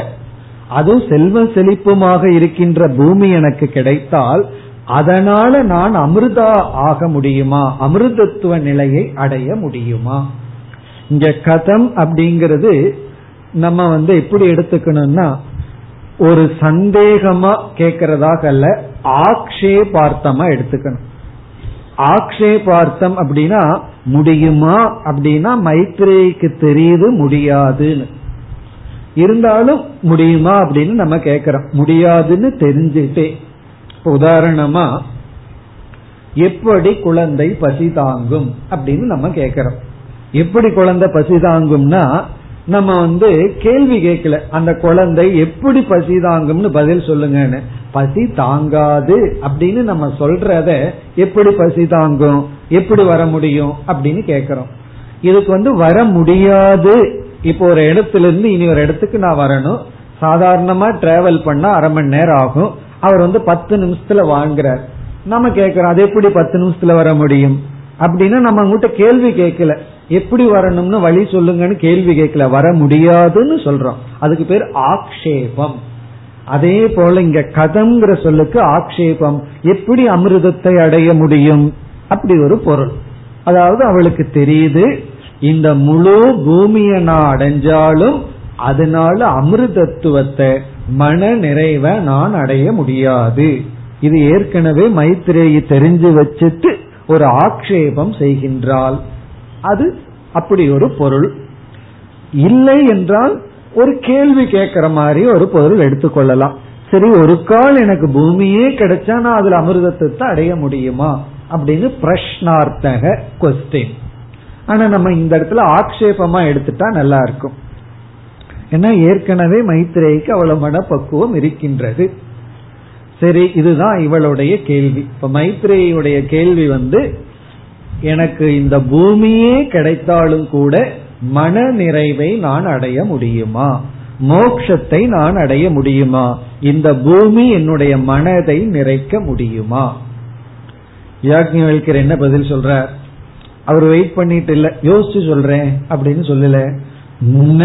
அதுவும் செல்வ செழிப்புமாக இருக்கின்ற பூமி எனக்கு கிடைத்தால், அதனால நான் அமிர்தா ஆக முடியுமா? அமிர்தத்துவ நிலையை அடைய முடியுமா? இங்க கதம் அப்படிங்கிறது நம்ம வந்து எப்படி எடுத்துக்கணும்னா, ஒரு சந்தேகமா கேக்கிறதாக அல்ல, ஆக்ஷேபார்த்தமா எடுத்துக்கணும். ஆக்ஷேபார்த்தம் அப்படின்னா முடியுமா அப்படின்னா மைத்ரேயிக்கு தெரியுது முடியாதுன்னு, இருந்தாலும் முடியுமா அப்படின்னு நம்ம கேக்கிறோம். முடியாதுன்னு தெரிஞ்சுட்டே, உதாரணமா எப்படி குழந்தை பசி தாங்கும் அப்படின்னு நம்ம கேக்கிறோம். எப்படி குழந்தை பசி தாங்கும்னா, நம்ம வந்து கேள்வி கேட்கல, அந்த குழந்தை எப்படி பசி தாங்கும்னு பதில் சொல்லுங்கன்னு. பசி தாங்காது அப்படின்னு நம்ம சொல்றத எப்படி பசி தாங்கும், எப்படி வர முடியும் அப்படின்னு கேட்கிறோம். இதுக்கு வந்து வர முடியாது. இப்போ ஒரு இடத்துல இருந்து இனி ஒரு இடத்துக்கு நான் வரணும், சாதாரணமா டிராவல் பண்ணா அரை மணி நேரம் ஆகும், அவர் வந்து பத்து நிமிஷத்துல வாங்குறார். நம்ம கேட்கிறோம் அது எப்படி பத்து நிமிஷத்துல வர முடியும் அப்படின்னா, நம்ம உங்ககிட்ட கேள்வி கேட்கல, எப்படி வரணும்னு வழி சொல்லுங்கன்னு கேள்வி கேட்கல, வர முடியாதுன்னு சொல்றோம். அதுக்கு பேர் ஆக்ஷேபம். அதே போல இங்க கதம்ங்கிற சொல்லுக்கு ஆக்ஷேபம். எப்படி அமிர்தத்தை அடைய முடியும் அப்படி ஒரு பொருள். அதாவது அவளுக்கு தெரியுது இந்த முழு பூமியை நான் அடைஞ்சாலும் அதனால அமிர்தத்துவத்தை, மன நிறைவை நான் அடைய முடியாது. இது ஏற்கனவே மைத்ரேயி தெரிஞ்சு வச்சுட்டு ஒரு ஆக்ஷேபம் செய்கின்றாள். அது அப்படி ஒரு பொருள். இல்லை என்றால் ஒரு கேள்வி கேட்கிற மாதிரி ஒரு பொருள் எடுத்துக்கொள்ளலாம். சரி, ஒரு கால் எனக்கு பூமியே கிடைச்சா நான் அதுல அமிர்தத்தை அடைய முடியுமா அப்படின்னு பிரஷ்னார்த்தக கொஸ்டின். ஆனா நம்ம இந்த இடத்துல ஆக்ஷேபமா எடுத்துட்டா நல்லா இருக்கும். ஏன்னா ஏற்கனவே மைத்ரேயிக்கு அவளோட மனப்பக்குவம் இருக்கின்றது. சரி, இதுதான் இவளுடைய கேள்வி. இப்ப மைத்ரேயுடைய கேள்வி வந்து, எனக்கு இந்த பூமியே கிடைத்தாலும் கூட மன நிறைவை நான் அடைய முடியுமா? மோட்சத்தை நான் அடைய முடியுமா? இந்த பூமி என்னுடைய மனதை நிறைக்க முடியுமா? யாக்ஞர் என்ன பதில் சொல்றார்? அவர் வெயிட் பண்ணிட்டு இல்ல, யோசிச்சு சொல்றேன் அப்படின்னு சொல்லல. ந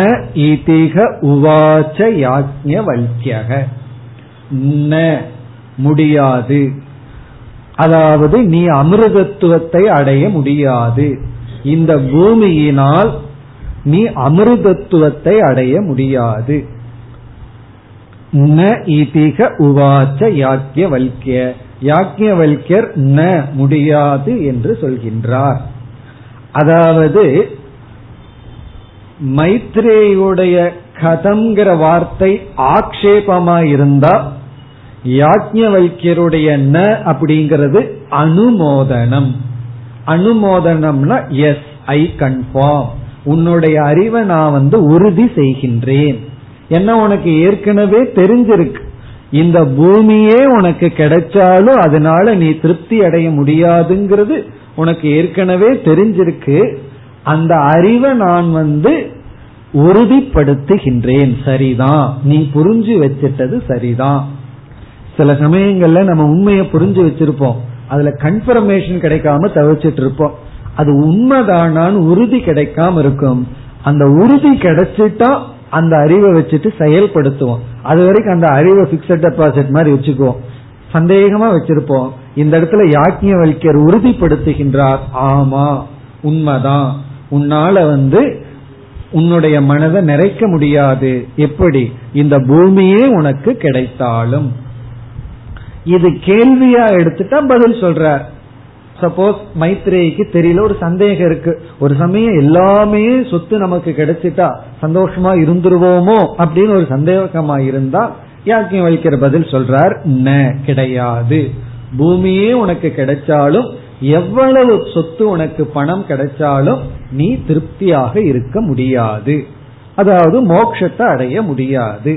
இதிக உவாச்ச யாக்ஞவல்க்யஹ, ந முடியாது, அதாவது நீ அமிர்தத்துவத்தை அடைய முடியாது, இந்த பூமியினால் நீ அமிர்தத்துவத்தை அடைய முடியாது. ந இதிக உவாச்ச யாக்ஞவல்க்ய, யாக்ஞவல்க்யர் ந முடியாது என்று சொல்கின்றார். அதாவது மைத்ரேயுடைய கதம்ங்கிற வார்த்தை ஆக்ஷேபமாயிருந்தா, யாக்ஞவல்யருடைய ந அப்படிங்கிறது அனுமோதனம். அனுமோதனம்னா எஸ், ஐ கன்ஃபார்ம், உன்னுடைய அறிவை நான் வந்து உறுதி செய்கின்றேன். என்ன உனக்கு ஏற்கனவே தெரிஞ்சிருக்கு, இந்த பூமியே உனக்கு கிடைச்சாலும் அதனால நீ திருப்தி அடைய முடியாதுங்கிறது உனக்கு ஏற்கனவே தெரிஞ்சிருக்கு. அந்த அறிவை நான் வந்து உறுதிப்படுத்துகின்றேன். சரிதான், நீ புரிஞ்சு வச்சிட்டது சரிதான். சில சமயங்கள்ல நம்ம உண்மையை புரிஞ்சு வச்சிருப்போம், அதுல கன்ஃபர்மேஷன் கிடைக்காம தவிச்சிட்டு இருப்போம். அது உண்மைதானான்னு உறுதி கிடைக்காம இருக்கும். அந்த உறுதி கிடைச்சிட்டா அந்த அறிவை வச்சுட்டு செயல்படுத்துவோம். அது வரைக்கும் அந்த அறிவை பிக்ஸட் டெபாசிட் மாதிரி வச்சுக்குவோம், சந்தேகமா வச்சிருப்போம். இந்த இடத்துல யாக்ஞவல்யர் உறுதிப்படுத்துகின்றார், ஆமா உண்மைதான், உன்னால வந்து உன்னுடைய மனதை நிறைக்க முடியாது, எப்படி இந்த பூமியே உனக்கு கிடைத்தாலும். இது கேள்வியா எடுத்துட்டா பதில் சொல்ற. சப்போஸ் மைத்ரேயிக்கு தெரியல, ஒரு சந்தேகம் இருக்கு, ஒரு சமயம் எல்லாமே சொத்து நமக்கு கிடைச்சிட்டா சந்தோஷமா இருந்துருவோமோ அப்படின்னு ஒரு சந்தேகமா இருந்தா யாக்ஞவல்யர் பதில் சொல்றார், ந கிடையாது, பூமியே உனக்கு கிடைச்சாலும் எவ்வளவு சொத்து உனக்கு பணம் கிடைச்சாலும் நீ திருப்தியாக இருக்க முடியாது, அதாவது மோட்சத்தை அடைய முடியாது.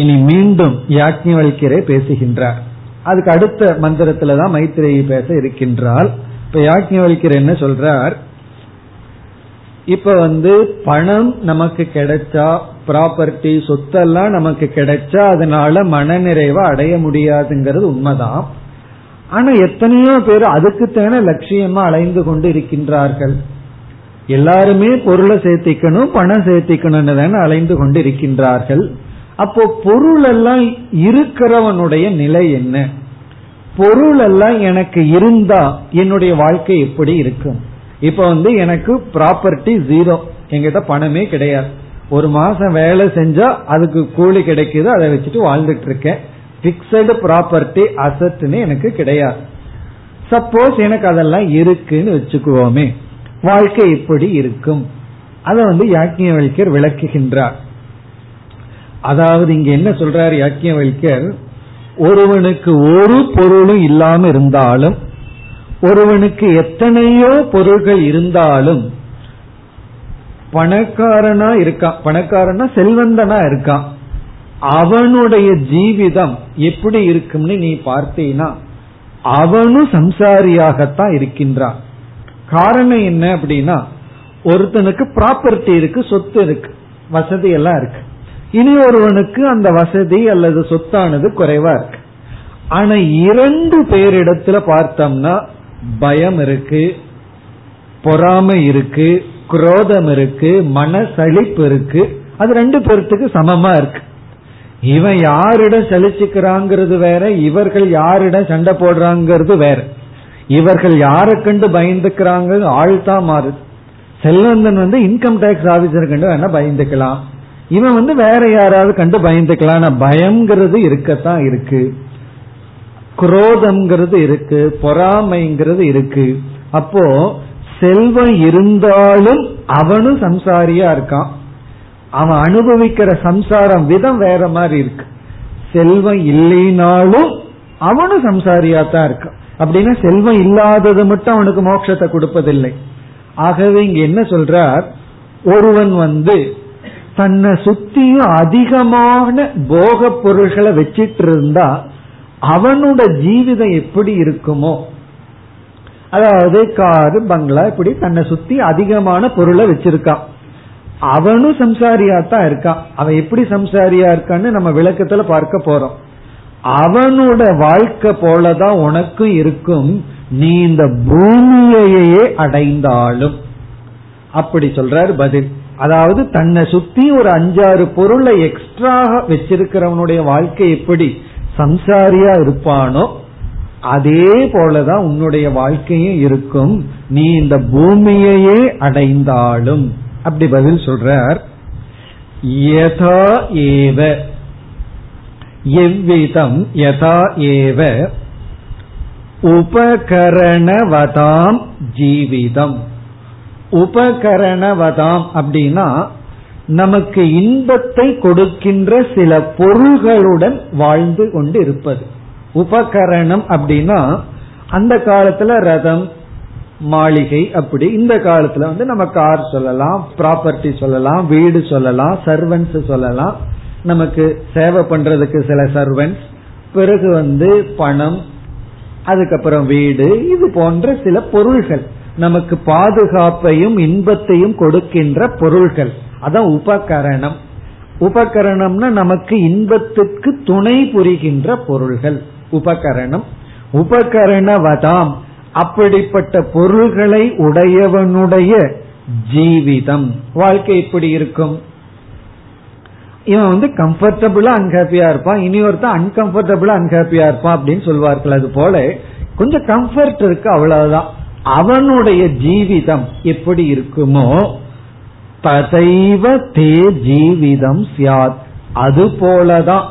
இனி மீண்டும் யாக்ஞவல்யரே பேசுகின்றார். அதுக்கு அடுத்த மந்திரத்துலதான் மைத்ரேயி பேச இருக்கின்றால். இப்ப யாக்ஞவல்யர் என்ன சொல்றார்? இப்ப வந்து பணம் நமக்கு கிடைச்சா, ப்ராப்பர்ட்டி சொத்தெல்லாம் நமக்கு கிடைச்சா அதனால மனநிறைவை அடைய முடியாதுங்கிறது உண்மைதான். ஆனா எத்தனையோ பேர் அதுக்குத்தான லட்சியமா அலைந்து கொண்டு இருக்கின்றார்கள். எல்லாருமே பொருளை சேர்த்திக்கணும், பணம் சேர்த்திக்கணும்னு தானே அலைந்து கொண்டு இருக்கின்றார்கள். அப்போ பொருள் எல்லாம் இருக்கிறவனுடைய நிலை என்ன? பொருள் எல்லாம் எனக்கு இருந்தா என்னுடைய வாழ்க்கை எப்படி இருக்கும்? இப்ப வந்து எனக்கு ப்ராப்பர்ட்டி ஜீரோ, எங்கிட்ட பணமே கிடையாது, ஒரு மாசம் வேலை செஞ்சா அதுக்கு கூலி கிடைக்குது, அதை வச்சுட்டு வாழ்ந்துட்டு இருக்கேன். பிக்ஸடு ப்ராப்பர்ட்டி அசட்னு எனக்கு கிடையாது. சப்போஸ் எனக்கு அதெல்லாம் இருக்குன்னு வச்சுக்குவோமே, வாழ்க்கை எப்படி இருக்கும்? அத வந்து யாக்ஞவல்யர் விளக்குகின்றார். அதாவது இங்க என்ன சொல்றாரு யாக்ஞவல்யர்? ஒருவனுக்கு ஒரு பொருளும் இல்லாம இருந்தாலும், ஒருவனுக்கு எத்தனையோ பொருள்கள் இருந்தாலும், பணக்காரனா இருக்கான், பணக்காரனா செல்வந்தனா இருக்கான், அவனுடைய ஜீவிதம் எப்படி இருக்கும்னு நீ பார்த்தீனா அவனும் சம்சாரியாகத்தான் இருக்கின்றான். காரணம் என்ன அப்படின்னா, ஒருத்தனுக்கு ப்ராப்பர்ட்டி இருக்கு, சொத்து இருக்கு, வசதி எல்லாம் இருக்கு. இனி ஒருவனுக்கு அந்த வசதி அல்லது சொத்தானது குறைவா இருக்கு. ஆனா இரண்டு பேரிடத்துல பார்த்தோம்னா பயம் இருக்கு, பொறாமை இருக்கு, குரோதம் இருக்கு, மனசளிப்பு இருக்கு. அது ரெண்டு பேர்த்துக்கு சமமா இருக்கு. இவன் யாரிடம் சலிச்சுக்கிறாங்கிறது வேற, இவர்கள் யாரிடம் சண்டை போடுறாங்கிறது வேற. இவர்கள் யாரை கண்டு பயந்துக்கிறாங்க ஆழ்த்தா மாறுது. செல்வந்தன் வந்து இன்கம் டேக்ஸ் ஆபீசர் கண்டு வேணா பயந்துக்கலாம், இவன் வந்து வேற யாராவது கண்டு பயந்துக்கலாம். பயம்ங்கிறது இருக்கத்தான் இருக்கு, குரோதம்ங்கிறது இருக்கு, பொறாமைங்கிறது இருக்கு. அப்போ செல்வம் இருந்தாலும் அவனும் சம்சாரியா இருக்கான். அவன் அனுபவிக்கிற சம்சாரம் விதம் வேற மாதிரி இருக்கு. செல்வம் இல்லைனாலும் அவனும் சம்சாரியா தான் இருக்கான். அப்படின்னா செல்வம் இல்லாதது மட்டும் அவனுக்கு மோட்சத்தை கொடுப்பதில்லை. ஆகவே இங்க என்ன சொல்றார், ஒருவன் வந்து தன்னை சுத்தியும் அதிகமான போக பொருள்களை வச்சிட்டு இருந்தா அவனோட ஜீவிதம் எப்படி இருக்குமோ, அதாவது காரு, பங்களா, இப்படி தன்னை சுத்தி அதிகமான பொருளை வச்சிருக்கான், அவனும் சம்சாரியா தான் இருக்கான். அவன் எப்படி சம்சாரியா இருக்கான்னு நம்ம விளக்கத்துல பார்க்க போறோம். அவனோட வாழ்க்கை போலதான் உனக்கும் இருக்கும், நீ இந்த பூமியையே அடைந்தாலும். அப்படி சொல்றாரு பதில். அதாவது தன்னை சுத்தி ஒரு அஞ்சாறு பொருளை எக்ஸ்ட்ரா வச்சிருக்கிறவனுடைய வாழ்க்கை எப்படி சம்சாரியா இருப்பானோ அதே போலதான் உன்னுடைய வாழ்க்கையும் இருக்கும், நீ இந்த பூமியையே அடைந்தாலும். அப்படி பதில் சொல்றார். யதா ஏவ, எவ்விதம், யதா ஏவ உபகரணவதாம் ஜீவிதம். உபகரணவதாம் அப்படின்னா நமக்கு இன்பத்தை கொடுக்கின்ற சில பொருள்களுடன் வாழ்ந்து கொண்டு இருப்பது. உபகரணம் அப்படின்னா அந்த காலத்துல ரதம், மாளிகை, அப்படி இந்த காலத்துல வந்து நம்ம கார் சொல்லலாம், ப்ராப்பர்ட்டி சொல்லலாம், வீடு சொல்லலாம், சர்வன்ஸ் சொல்லலாம். நமக்கு சேவை பண்றதுக்கு சில சர்வன்ஸ், பிறகு வந்து பணம், அதுக்கப்புறம் வீடு, இது போன்ற சில பொருள்கள் நமக்கு பாதுகாப்பையும் இன்பத்தையும் கொடுக்கின்ற பொருள்கள், அதான் உபகரணம். உபகரணம்னா நமக்கு இன்பத்திற்கு துணை புரிகின்ற பொருள்கள் உபகரணம். உபகரணவதாம் அப்படிப்பட்ட பொருள்களை உடையவனுடைய ஜீவிதம் வாழ்க்கை எப்படி இருக்கும்? இவன் வந்து கம்ஃபர்டபுளா அன்ஹாப்பியா இருப்பான், இனி ஒருத்தன் அன்கம்ஃபர்டபுளா அன்ஹாப்பியா இருப்பான் அப்படின்னு சொல்வார்கள். அது போல கொஞ்சம் கம்ஃபர்ட் இருக்கு, அவ்வளவுதான். அவனுடைய ஜீவிதம் எப்படி இருக்குமோ ததைவ தே ஜீவிதம் சியாத், அது போலதான்.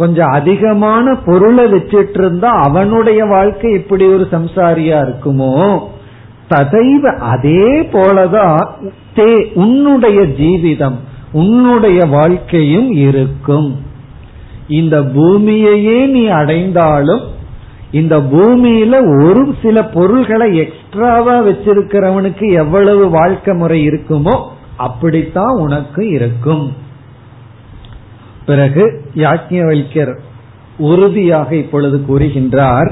கொஞ்சம் அதிகமான பொருளை வச்சிட்டு இருந்தா அவனுடைய வாழ்க்கை எப்படி ஒரு சம்சாரியா இருக்குமோ ததைவ அதே போலதான் தே உன்னுடைய ஜீவிதம், உன்னுடைய வாழ்க்கையும் இருக்கும். இந்த பூமியையே நீ அடைந்தாலும் இந்த பூமியில ஒரு சில பொருள்களை எக்ஸ்ட்ராவா வச்சிருக்கிறவனுக்கு எவ்வளவு வாழ்க்கை முறை இருக்குமோ அப்படித்தான் உனக்கு இருக்கும். பிறகு யாக்ஞர் உறுதியாக இப்பொழுது கூறுகின்றார்,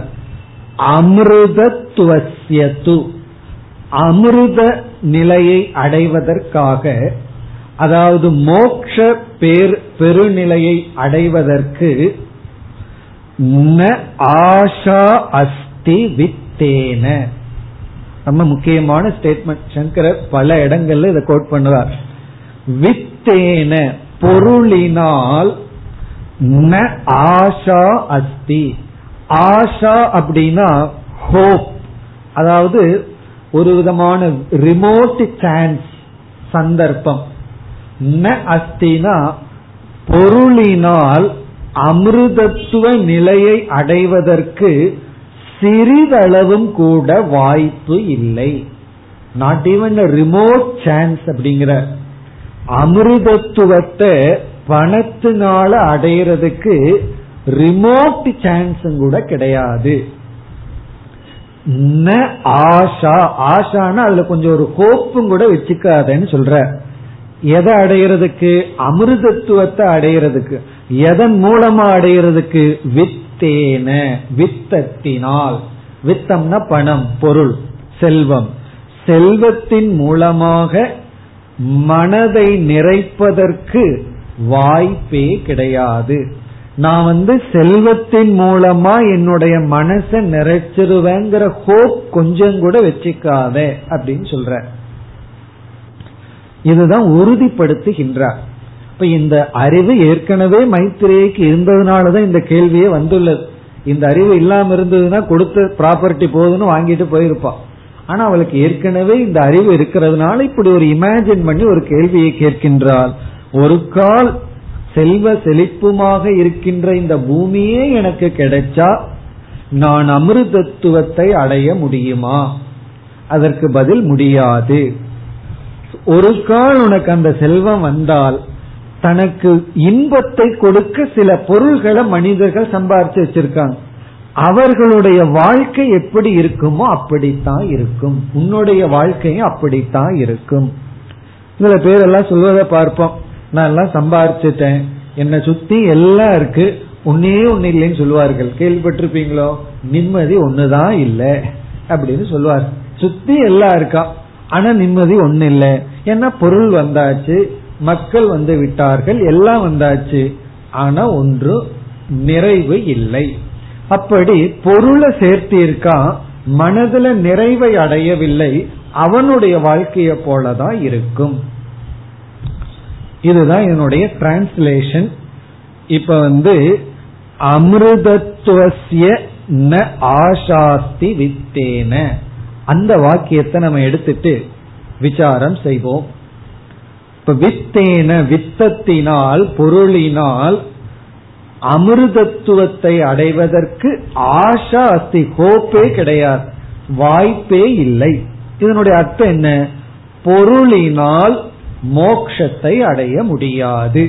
அமிர்தத்துவஸ்யது, அமிர்த நிலையை அடைவதற்காக, அதாவது மோட்ச பேர் பெருநிலையை அடைவதற்கு ந ஆஷா அஸ்தி வித்தேன. ரொம்ப முக்கியமான ஸ்டேட்மெண்ட், சங்கரர் பல இடங்கள்ல இதை கோட் பண்ணுவார். வித்தேன பொருளினால், ந ஆஷா அஸ்தி, ஆஷா அப்படின்னா ஹோப், அதாவது ஒரு விதமான ரிமோட் சான்ஸ், சந்தர்ப்பம். ந அஸ்தினா பொருளினால் அமிர்தத்துவ நிலையை அடைவதற்கு சிறிதளவும் கூட வாய்ப்பு இல்லை. நாட் ஈவன் ரிமோட் சான்ஸ் அப்படிங்கிற அமிர்தத்துவத்தை பணத்தினால அடையிறதுக்கு ரிமோட் சான்ஸும் கூட கிடையாது. ந ஆஷா, ஆஷானா அதுல கொஞ்சம் ஒரு கோப்பும் கூட வச்சுக்காதேன்னு சொல்ற. எதை அடையிறதுக்கு? அமிர்தத்துவத்தை அடையிறதுக்கு. எதன் மூலமா அடையிறதுக்கு? வித்தேன, வித்தத்தினால். வித்தம்னா பணம், பொருள், செல்வம். செல்வத்தின் மூலமாக மனதை நிறைப்பதற்கு வாய்ப்பே கிடையாது. நான் வந்து செல்வத்தின் மூலமா என்னுடைய மனசை நிறைச்சிருவேங்கிற ஹோப் கொஞ்சம் கூட வச்சுக்காத அப்படின்னு சொல்ற. இதுதான் உறுதிப்படுத்துகின்றார். இப்ப இந்த அறிவு ஏற்கனவே மைத்திரேக்கு இருந்ததுனாலதான் இந்த கேள்வியே வந்துள்ளது. இந்த அறிவு இல்லாம இருந்ததுன்னா கொடுத்த ப்ராப்பர்ட்டி போகுதுன்னு வாங்கிட்டு போயிருப்பான். ஆனா அவளுக்கு ஏற்கனவே இந்த அறிவு இருக்கிறதுனால இப்படி ஒரு இமேஜின் பண்ணி ஒரு கேள்வியை கேட்கின்றாள். ஒரு கால் செல்வ செழிப்புமாக இருக்கின்ற இந்த பூமியே எனக்கு கிடைச்சா நான் அமிர்தத்துவத்தை அடைய முடியுமா? அதற்கு பதில் முடியாது. ஒரு கால் உனக்கு அந்த செல்வம் வந்தால் தனக்கு இன்பத்தை கொடுக்க சில பொருள்களை மனிதர்கள் சம்பாதிச்சு வச்சிருக்காங்க, அவர்களுடைய வாழ்க்கை எப்படி இருக்குமோ அப்படித்தான் இருக்கும். உன்னுடைய வாழ்க்கையும் அப்படித்தான் இருக்கும். இதுல பேரெல்லாம் சொல்வதை பார்ப்போம், நான் எல்லாம் சம்பாதிச்சுட்டேன், என்னை சுத்தி எல்லாம் இருக்கு, ஒன்னே ஒன்னு இல்லைன்னு சொல்லுவார்கள். கேள்விப்பட்டிருப்பீங்களோ, நிம்மதி ஒண்ணுதான் இல்லை அப்படின்னு சொல்லுவார். சுத்தி எல்லாம் இருக்கா, ஆனா நிம்மதி ஒண்ணு இல்லை. ஏன்னா பொருள் வந்தாச்சு, மக்கள் வந்து விட்டார்கள், எல்லாம் வந்தாச்சு, ஆனா ஒன்று நிறைவு இல்லை. அப்படி பொருளை சேர்த்திருக்கான், மனதுல நிறைவை அடையவில்லை, அவனுடைய வாழ்க்கைய போலதான் இருக்கும். இதுதான் என்னுடைய டிரான்ஸ்லேஷன். இப்ப வந்து அமிர்தத்துவஸ்ய ந ஆசாஸ்தி வித்தேன அந்த வாக்கியத்தை நம்ம எடுத்துட்டு விசாரம் செய்வோம். இப்ப வித்தேன வித்தத்தினால் பொருளினால் அமிர்தத்துவத்தை அடைவதற்கு ஆஷா அஸ்தி ஹோப்பே கிடையாது, வாய்ப்பே இல்லை. இதனுடைய அர்த்தம் என்ன? பொருளினால் மோட்சத்தை அடைய முடியாது.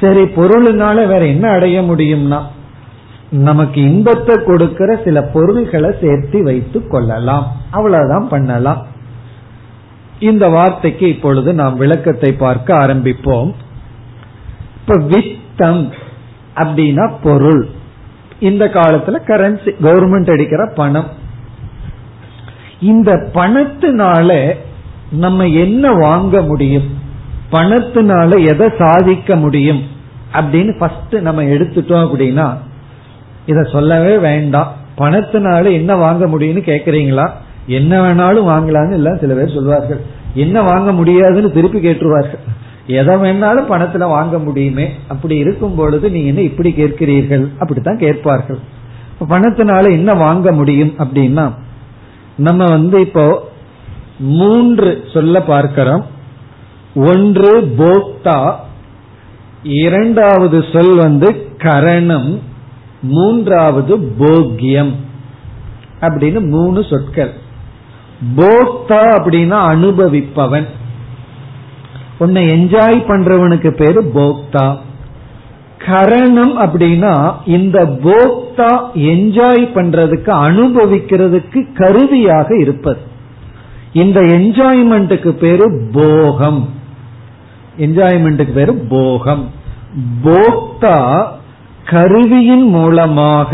சரி, பொருளினால வேற என்ன அடைய முடியும்னா நமக்கு இன்பத்தை கொடுக்கிற சில பொருள்களை சேர்த்து வைத்து கொள்ளலாம், அவ்வளவுதான் பண்ணலாம். இந்த வார்த்தைக்கு இப்பொழுது நாம் விளக்கத்தை பார்க்க ஆரம்பிப்போம். இப்ப வித்தம் அப்படின்னா பொருள், இந்த காலத்துல கரன்சி, கவர்மெண்ட் அடிக்கிற பணம். இந்த பணத்தினால நம்ம என்ன வாங்க முடியும், பணத்தினால எதை சாதிக்க முடியும் அப்படின்னு ஃபர்ஸ்ட் நம்ம எடுத்துட்டோம். அப்படின்னா இத சொல்லவே வேண்டாம், பணத்தினால என்ன வாங்க முடியும்னு கேக்குறீங்களா? என்ன வேணாலும் வாங்கலாம்னு எல்லாம் சில பேர் சொல்வார்கள், என்ன வாங்க முடியாதுன்னு திருப்பி கேட்டுருவார்கள். எதை வேணாலும் பணத்துல வாங்க முடியுமே, அப்படி இருக்கும் பொழுது நீங்க என்ன இப்படி கேட்கிறீர்கள் அப்படித்தான் கேட்பார்கள். பணத்தினால என்ன வாங்க முடியும் அப்படின்னா நம்ம வந்து இப்போ மூன்று சொல்ல பார்க்கிறோம். ஒன்று போக்தா, இரண்டாவது சொல் வந்து கரணம், மூன்றாவது போக்யம் அப்படின்னு மூணு சொற்கள். போக்தா அப்படின்னா அனுபவிப்பவன், உன்னை என்ஜாய் பண்றவனுக்கு பேரு போக்தா. கரணம் அப்படின்னா இந்த போக்தா என்ஜாய் பண்றதுக்கு, அனுபவிக்கிறதுக்கு கருவியாக இருப்பது. இந்த என்ஜாய்மெண்ட்டுக்கு பேரு போகம், என்ஜாய்மெண்ட்டுக்கு பேரு போகம். போக்தா கருவியின் மூலமாக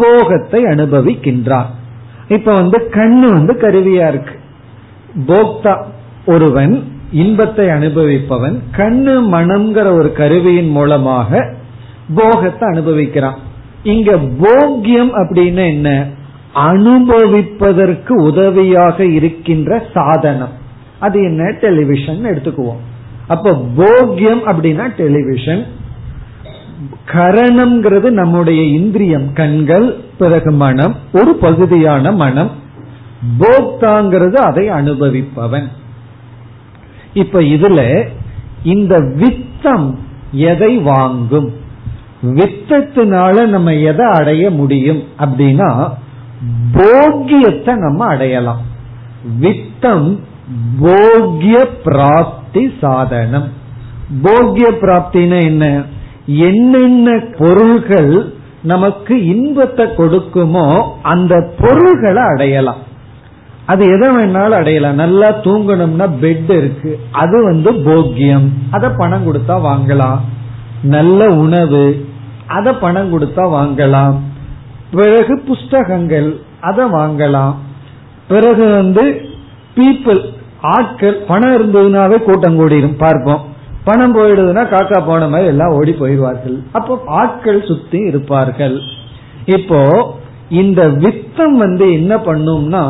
போகத்தை அனுபவிக்கின்றான். இப்ப வந்து கண்ணு வந்து கருவியா இருக்கு. போக்தா ஒருவன், இன்பத்தை அனுபவிப்பவன். கண்ணு மனம்ங்கிற ஒரு கருவியின் மூலமாக போகத்தை அனுபவிக்கிறான். இங்க போக்யம் அப்படின்னா என்ன? அனுபவிப்பதற்கு உதவியாக இருக்கின்ற சாதனம். அது என்ன? டெலிவிஷன் எடுத்துக்குவோம். அப்ப போக்யம் அப்படின்னா டெலிவிஷன். கரணம்ங்கிறது நம்முடைய இந்திரியம், கண்கள், பிறகு மனம், ஒரு பகுதியான மனம். போக்தாங்கிறது அதை அனுபவிப்பவன். இப்ப இதுல இந்த வித்தம் எதை வாங்கும், வித்தத்தினால நம்ம எதை அடைய முடியும் அப்படின்னா போகியத்தை நம்ம அடையலாம். வித்தம் போகிய பிராப்தி சாதனம். போகிய பிராப்தினா என்ன? என்னென்ன பொருள்கள் நமக்கு இன்பத்தை கொடுக்குமோ அந்த பொருள்களை அடையலாம். அது எதை வேணாலும் அடையலாம். நல்லா தூங்கணும்னா பெட் இருக்கு, அது வந்து போக்கியம், அதை பணம் கொடுத்தா வாங்கலாம். நல்ல உணவு, அதை பணம் கொடுத்தா வாங்கலாம். பிறகு புஸ்தகங்கள், அதை வாங்கலாம். பிறகு வந்து பீப்புள், ஆட்கள். பணம் இருந்ததுனாவே கூட்டம் கூடிடும், பார்ப்போம். பணம் போயிடுதுன்னா காக்கா போன மாதிரி எல்லாம் ஓடி போயிடுவார்கள். அப்போ ஆட்கள் சுத்தி இருப்பார்கள். இப்போ இந்த வித்தம் வந்து என்ன பண்ணும்னா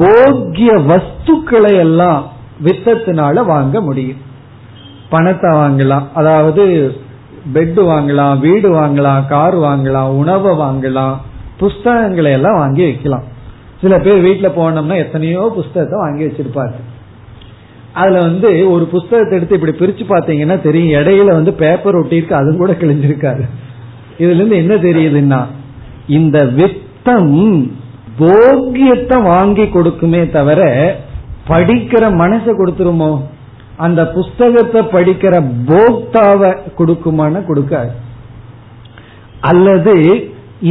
போக்கிய வஸ்துக்களை எல்லாம் வித்தத்தினால வாங்க முடியும். பணத்தை வாங்கலாம், அதாவது பெட் வாங்கலாம், வீடு வாங்கலாம், கார் வாங்கலாம், உணவை வாங்கலாம், புஸ்தகங்களை எல்லாம் வாங்கி வைக்கலாம். சில பேர் வீட்டுல போனோம்னா எத்தனையோ புஸ்தகத்தை வாங்கி வச்சிருப்பாரு. அதுல வந்து ஒரு புஸ்தகத்தை எடுத்து இப்படி பிரிச்சு பார்த்தீங்கன்னா தெரியும், இடையில வந்து பேப்பர் ஒட்டிருக்கு, அது கூட கிழிஞ்சிருக்காரு. இதுல இருந்து என்ன தெரியுதுன்னா இந்த வித்தம் போக்கியத்தை வாங்கி கொடுக்குமே தவிர படிக்கிற மனசை கொடுத்துருமோ? அந்த புஸ்தகத்தை படிக்கிற போக்தாவை கொடுக்குமான கொடுக்காது. அல்லது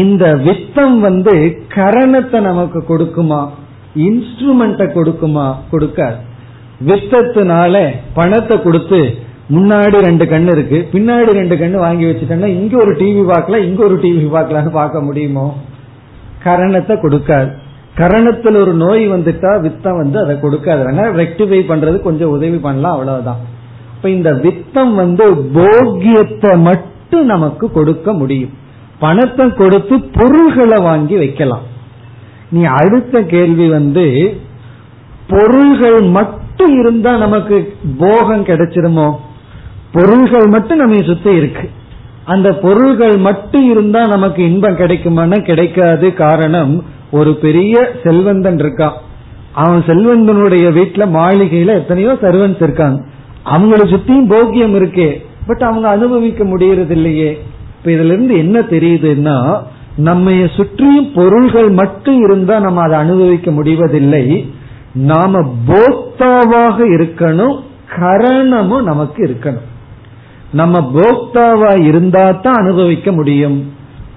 இந்த வித்தம் வந்து கரணத்தை நமக்கு கொடுக்குமா, இன்ஸ்ட்ருமெண்ட்டை கொடுக்குமா? கொடுக்காது. வித்தத்தினால பணத்தை கொடுத்து முன்னாடி ரெண்டு கண்ணு இருக்கு, பின்னாடி ரெண்டு கண்ணு வாங்கி வச்சுட்டேன்னா இங்க ஒரு டிவி பார்க்கலாம், இங்க ஒரு டிவி பார்க்கலாம்னு பார்க்க முடியுமோ? கரணத்தை கொடுக்காது. கரணத்தில் ஒரு நோய் வந்துட்டா வித்தம் வந்து அதை கொடுக்காதுங்க, ரெக்டிஃபை பண்றது கொஞ்சம் உதவி பண்ணலாம், அவ்வளவுதான். இப்ப இந்த வித்தம் வந்து போக்கியத்தை மட்டும் மட்டும் நமக்கு கொடுக்க முடியும். பணத்தை கொடுத்து பொருள்களை வாங்கி வைக்கலாம். நீ அடுத்த கேள்வி வந்து பொருள்கள் மட்டும் இருந்தா நமக்கு போகம் கிடைச்சிருமோ? பொருள்கள் மட்டும் நம்ம சுத்தி இருக்கு, அந்த பொருள்கள் மட்டும் இருந்தா நமக்கு இன்பம் கிடைக்குமான்னு கிடைக்காது. காரணம், ஒரு பெரிய செல்வந்தன் இருக்கான், அவன் செல்வந்தனுடைய வீட்டுல மாளிகையில எத்தனையோ சர்வன்ஸ் இருக்காங்க, அவங்கள சுத்தியும் போக்கியம் இருக்கே, பட் அவங்க அனுபவிக்க முடியறது இல்லையே. இப்ப இதுல இருந்து என்ன தெரியுதுன்னா, நம்ம சுற்றியும் பொருள்கள் மட்டும் இருந்தா நம்ம அதை அனுபவிக்க முடிவதில்லை. நாம போக்தாவாக இருக்கணும், கரணமும் நமக்கு இருக்கணும். நம்ம போக்தாவா இருந்தா தான் அனுபவிக்க முடியும்.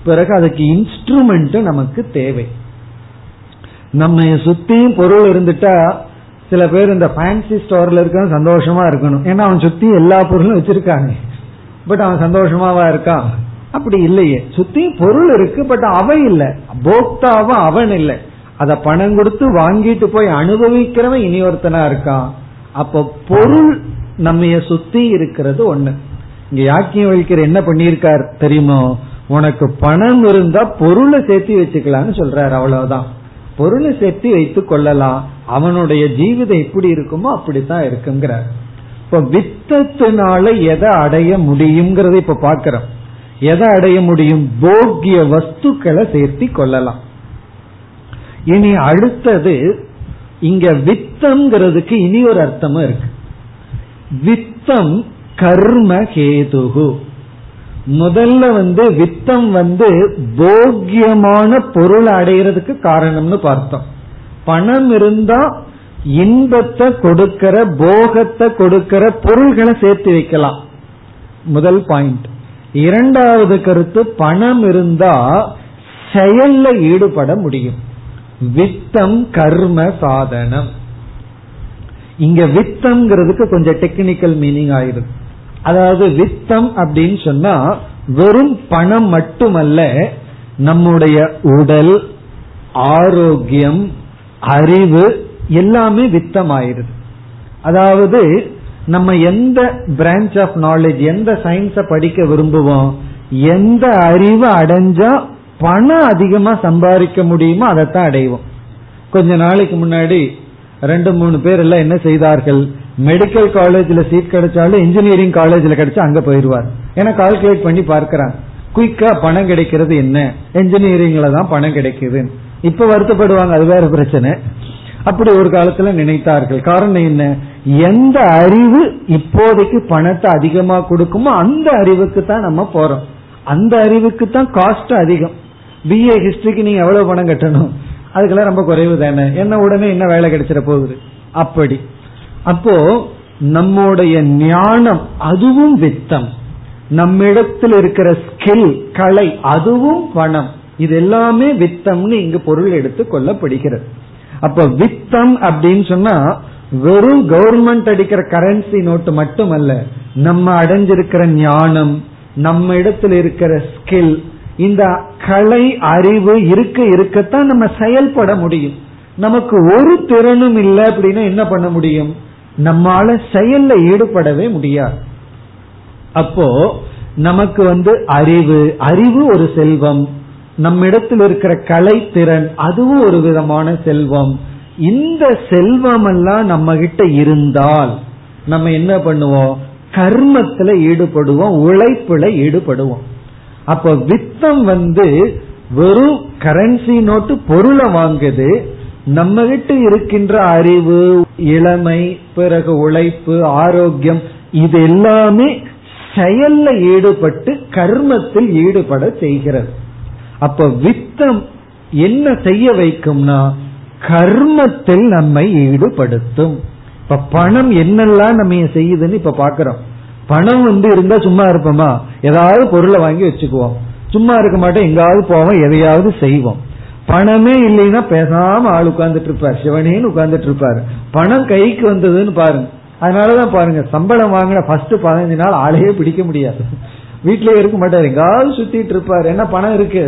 பிறகு அதுக்கு இன்ஸ்ட்ருமெண்ட் நமக்கு தேவை. நம்ம சுத்தியும் பொருள் இருந்துட்டா சில பேர் இந்த ஃபேன்சி ஸ்டோர்ல இருக்க சந்தோஷமா இருக்கணும், ஏன்னா அவன் சுத்தி எல்லா பொருளும் வச்சிருக்காங்க, பட் அவன் சந்தோஷமாவா இருக்கான்? அப்படி இல்லையே. சுத்தி பொருள் இருக்கு, பட் அவன் இல்ல, போக்தாவா அவன் இல்ல. அத பணம் கொடுத்து வாங்கிட்டு போய் அனுபவிக்கிறவன் இனி ஒருத்தனா இருக்கான். அப்ப பொருள் நம்ம சுத்தி இருக்கிறது ஒண்ணு. இங்க யாக்கியம் வலிக்கிற என்ன பண்ணிருக்கார் தெரியுமோ, உனக்கு பணம் இருந்தா பொருளை சேர்த்து வச்சுக்கலாம்னு சொல்றாரு. அவ்வளவுதான், பொருளை சேர்த்து வைத்து கொள்ளலாம். அவனுடைய ஜீவிதம் எப்படி இருக்குமோ அப்படித்தான் இருக்குங்கிறார். இப்ப வித்தத்தினால எதை அடைய முடியும்ங்கறத இப்ப பாக்கிறோம். எதை அடைய முடியும்? போக்கிய வஸ்துக்களை சேர்த்தி கொள்ளலாம். இனி அடுத்தது, இங்க வித்தம்ங்கிறதுக்கு இனி ஒரு அர்த்தமும் இருக்கு. வித்தம் கர்ம கேதுகு. முதல்ல வந்து வித்தம் வந்து போக்கியமான பொருளை அடைகிறதுக்கு காரணம்னு பார்த்தோம். பணம் இருந்தா இன்பத்தை கொடுக்கிற, போகத்தை கொடுக்கிற பொருள்களை சேர்த்து வைக்கலாம், முதல் பாயிண்ட். இரண்டாவது கருத்து, பணம் இருந்தா செயல்ல ஈடுபட முடியும். வித்தம் கர்ம சாதனம். இங்க வித்தம்ங்கிறதுக்கு கொஞ்சம் டெக்னிக்கல் மீனிங் ஆயிடும். அதாவது வித்தம் அப்படின்னு சொன்னா வெறும் பணம் மட்டுமல்ல, நம்முடைய உடல், ஆரோக்கியம், அறிவு எல்லாமே வித்தம் ஆயிருது. அதாவது நம்ம எந்த பிரான்ச் ஆஃப் நாலேஜ், எந்த சயின்ஸ படிக்க விரும்புவோம், எந்த அறிவு அடைஞ்சா பணம் அதிகமா சம்பாதிக்க முடியுமோ அதைத்தான் அடைவோம். கொஞ்ச நாளைக்கு முன்னாடி ரெண்டு மூணு பேர் எல்லாம் என்ன செய்தார்கள், மெடிக்கல் காலேஜ்ல சீட் கிடைச்சாலும் இன்ஜினியரிங் காலேஜ்ல கிடைச்சா அங்க போயிருவார். ஏன்னா கால்குலேட் பண்ணி பார்க்கிறாங்க, குயிக்கா பணம் கிடைக்கிறது என்ன, இன்ஜினியரிங்ல தான் பணம் கிடைக்குது. இப்ப வருத்தப்படுவாங்க, அது வேற பிரச்சனை. அப்படி ஒரு காலத்துல நினைத்தார்கள். காரணம் என்ன, எந்த அறிவு இப்போதைக்கு பணத்தை அதிகமா கொடுக்குமோ அந்த அறிவுக்கு தான் நம்ம போறோம், அந்த அறிவுக்கு தான் காஸ்ட் அதிகம். பிஏ ஹிஸ்டரிக்கு நீங்க எவ்வளவு பணம் கட்டணும், அதுக்கெல்லாம் ரொம்ப குறைவு தானே, என்ன உடனே என்ன வேலை கிடைச்சிட போகுது. அப்படி அப்போ நம்முடைய ஞானம் அதுவும் வித்தம், நம்மிடத்தில் இருக்கிற ஸ்கில், கலை அதுவும் பணம், இது எல்லாமே வித்தம்னு இங்கு பொருள் எடுத்து கொள்ளப்படுகிறது. அப்ப வித்தம் அப்படின்னு சொன்னா வெறும் கவர்மெண்ட் அடிக்கிற கரன்சி நோட்டு மட்டுமல்ல, நம்ம அடைஞ்சிருக்கிற ஞானம், நம்ம இடத்துல இருக்கிற ஸ்கில், இந்த கலை அறிவு இருக்க இருக்கத்தான் நம்ம செயல்பட முடியும். நமக்கு ஒரு திறனும் இல்லை அப்படின்னா என்ன பண்ண முடியும், நம்மால செயல்ல ஈடுபடவே முடியாது. அப்போ நமக்கு வந்து அறிவு, அறிவு ஒரு செல்வம், நம்மிடத்தில் இருக்கிற கலை திறன் அதுவும் ஒரு விதமான செல்வம். இந்த செல்வம் எல்லாம் நம்ம கிட்ட இருந்தால் நம்ம என்ன பண்ணுவோம், கர்மத்துல ஈடுபடுவோம், உழைப்புல ஈடுபடுவோம். அப்ப வித்தம் வந்து வெறும் கரன்சி நோட்டு பொருளை வாங்குது, நம்ம கிட்ட இருக்கின்ற அறிவு, இளமை, பிறகு உழைப்பு, ஆரோக்கியம், இது எல்லாமே செயல்ல ஈடுபட்டு கர்மத்தில் ஈடுபட செய்கிறது. அப்ப வித்தம் என்ன செய்ய வைக்கும்னா கர்மத்தில் நம்மை ஈடுபடுத்தும். இப்ப பணம் என்னெல்லாம் நம்ம செய்யுதுன்னு இப்ப பாக்கிறோம். பணம் வந்து இருந்தா சும்மா இருப்போமா, ஏதாவது பொருளை வாங்கி வச்சுக்குவோம், சும்மா இருக்க மாட்டோம், எங்காவது போவோம், எதையாவது செய்வோம். பணமே இல்லைன்னா பேசாம ஆள் உட்கார்ந்துட்டு இருப்பார், சிவனேன்னு உட்கார்ந்துட்டு இருப்பாரு. பணம் கைக்கு வந்ததுன்னு பாருங்க, அதனாலதான் பாருங்க சம்பளம் வாங்கின ஃபர்ஸ்ட் பதினஞ்சு நாள் ஆளையே பிடிக்க முடியாது, வீட்டிலேயே இருக்க மாட்டாரு, எங்காவது சுத்திட்டு இருப்பாரு. ஏன்னா பணம் இருக்கு,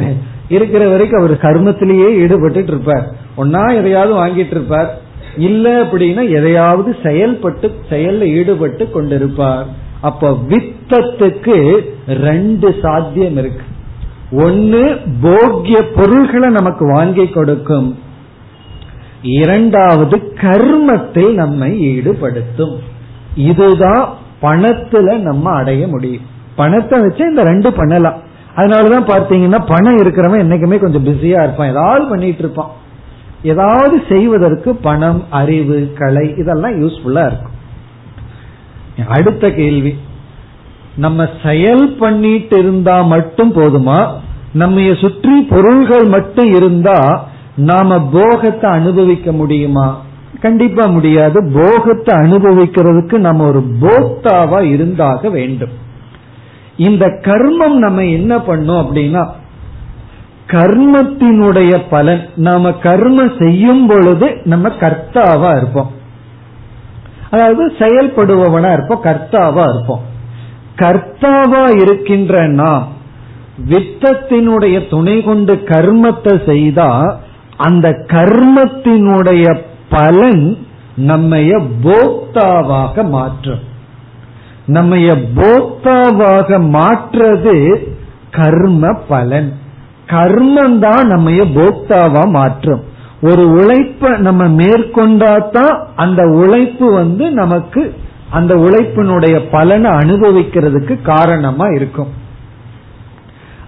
இருக்கிற வரைக்கும் அவர் கர்மத்திலேயே ஈடுபட்டு இருப்பார். ஒன்னா எதையாவது வாங்கிட்டு இருப்பார், இல்ல அப்படின்னா எதையாவது செயல்பட்டு செயல்ல ஈடுபட்டு கொண்டிருப்பார். அப்ப வித்தத்துக்கு ரெண்டு சாத்தியம் இருக்கு. ஒன்னு போக்கிய பொருள்களை நமக்கு வாங்கி கொடுக்கும், இரண்டாவது கர்மத்தை நம்மை ஈடுபடுத்தும். இதுதான் பணத்துல நம்ம அடைய முடியும். பணத்தை வச்சு இந்த ரெண்டு பண்ணலாம். அதனாலதான் பார்த்தீங்கன்னா பணம் இருக்கிறவன் என்னைக்குமே கொஞ்சம் பிஸியா இருப்பான், ஏதாவது பண்ணிட்டு இருப்பான். ஏதாவது செய்வதற்கு பணம், அறிவு, கலை இதெல்லாம் யூஸ்ஃபுல்லா இருக்கும். அடுத்த கேள்வி, நம்ம செயல் பண்ணிட்டு இருந்தா மட்டும் போதுமா? நம்ம சுற்றி பொருள்கள் மட்டும் இருந்தா நாம போகத்தை அனுபவிக்க முடியுமா? கண்டிப்பா முடியாது. போகத்தை அனுபவிக்கிறதுக்கு நம்ம ஒரு போக்தாவா இருந்தாக வேண்டும். இந்த கர்மம் நம்ம என்ன பண்ணோம் அப்படின்னா, கர்மத்தினுடைய பலன், நாம கர்மம் செய்யும் பொழுது நம்ம கர்த்தாவா இருப்போம், அதாவது செயல்படுபவனா இருப்போம், கர்த்தாவா இருப்போம். கர்த்தாவா இருக்கின்ற நாம் வித்தத்தினுடைய துணை கொண்டு கர்மத்தை செய்தா அந்த கர்மத்தினுடைய பலன் நம்மைய போக்தாவாக மாற்றும். நம்மைய போக்தாவாக மாற்றது கர்ம பலன். கர்மம் தான் நம்மைய போக்தாவா மாற்றும். ஒரு உழைப்ப நம்ம மேற்கொண்டாதான் அந்த உழைப்பு வந்து நமக்கு அந்த உழைப்பினுடைய பலனை அனுபவிக்கிறதுக்கு காரணமா இருக்கும்.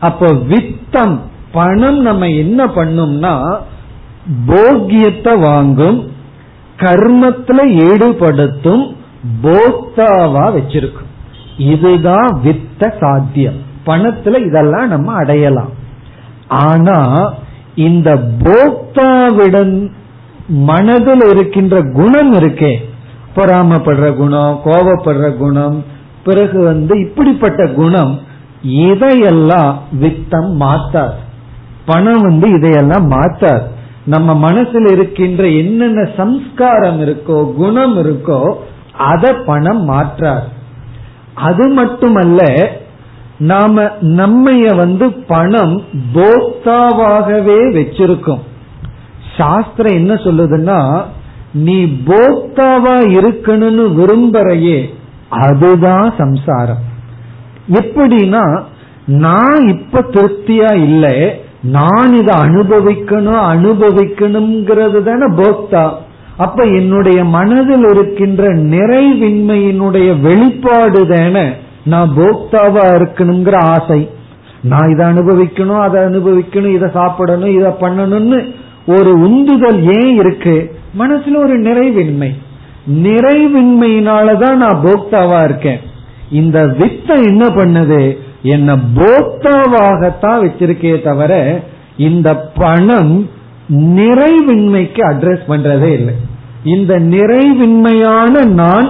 அப்போ வித்தம், பணம் நம்ம என்ன பண்ணும்னா போக்கியத்தை வாங்கும், கர்மத்துல ஈடுபடுத்தும், போக்தாவா வச்சிருக்கும். இதுதான் வித்த சாத்தியம். பணத்துல இதெல்லாம் நம்ம அடையலாம். ஆனா இந்த போக்தாவிடம் மனதில் இருக்கின்ற குணம் இருக்கே, பொறாமப்படுற குணம், கோபப்படுற குணம், பிறகு வந்து இப்படிப்பட்ட குணம், இதையெல்லாம் வித்தம் மாத்தாது. பணம் வந்து இதையெல்லாம் மாத்தாது. நம்ம மனசில் இருக்கின்ற என்னென்ன சம்ஸ்காரம் இருக்கோ, குணம் இருக்கோ, அதை பணம் மாற்றாது. அது மட்டுமல்ல, நாம நம்மைய வந்து பணம் போக்தாவாகவே வச்சிருக்கும். சாஸ்திரம் என்ன சொல்லுதுன்னா, நீ போக்தாவா இருக்கணும்னு விரும்பறையே அதுதான் சம்சாரம். எப்படின்னா, நான் இப்ப திருப்தியா இல்லை, நான் இதை அனுபவிக்கணும் அனுபவிக்கணும்ங்கிறது தானே போக்தா. அப்ப என்னுடைய மனதில் இருக்கின்ற நிறைவின்மையினுடைய வெளிப்பாடு தானே நான் போக்தாவா இருக்கணுங்கிற ஆசை. நான் இதை அனுபவிக்கணும், அதை அனுபவிக்கணும், இதை சாப்பிடணும், இதை பண்ணணும்னு ஒரு உந்துதல் ஏன் இருக்கு? மனசுல ஒரு நிறைவின்மை. நிறைவின்மையினாலதான் நான் போக்தாவா இருக்கேன். இந்த வித்தம் என்ன பண்ணுது, என்ன போக்தாவாகத்தான் வச்சிருக்கே தவிர இந்த பணம் நிறைவின்மைக்கு அட்ரஸ் பண்றதே இல்லை. இந்த நிறைவின்மையான நான்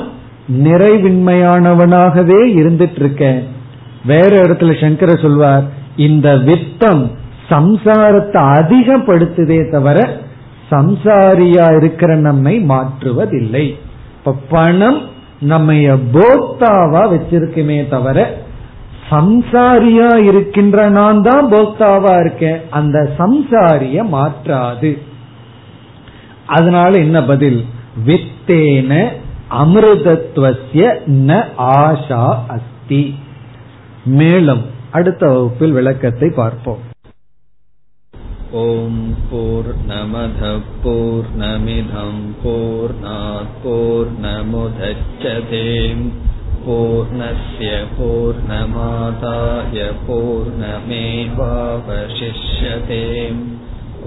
நிறைவின்மையானவனாகவே இருந்துட்டு இருக்கேன். வேற இடத்துல சங்கர சொல்வார், இந்த வித்தம் சம்சாரத்தை அதிகப்படுத்துதே தவிர சம்சாரியா இருக்கிற நம்மை மாற்றுவதில்லை. இப்ப பணம் நம்மைய போக்தாவா வச்சிருக்குமே தவிர சம்சாரியா இருக்கின்ற நான் தான் போக்தாவா இருக்கேன், அந்த சம்சாரிய மாற்றாது. அதனால என்ன பதில்? வித்தேன அமிர்தத்வஸ்ய ந ஆஷா அஸ்தி. மேலும் அடுத்த வகுப்பில் விளக்கத்தை பார்ப்போம். ஓம் பூர்ணமதః பூர்ணமிதம் பூர்ணாத் பூர்ணமுதச்யதே பூர்ணஸ்ய பூர்ணமாதாய பூர்ணமேவாவசிஷ்யதே.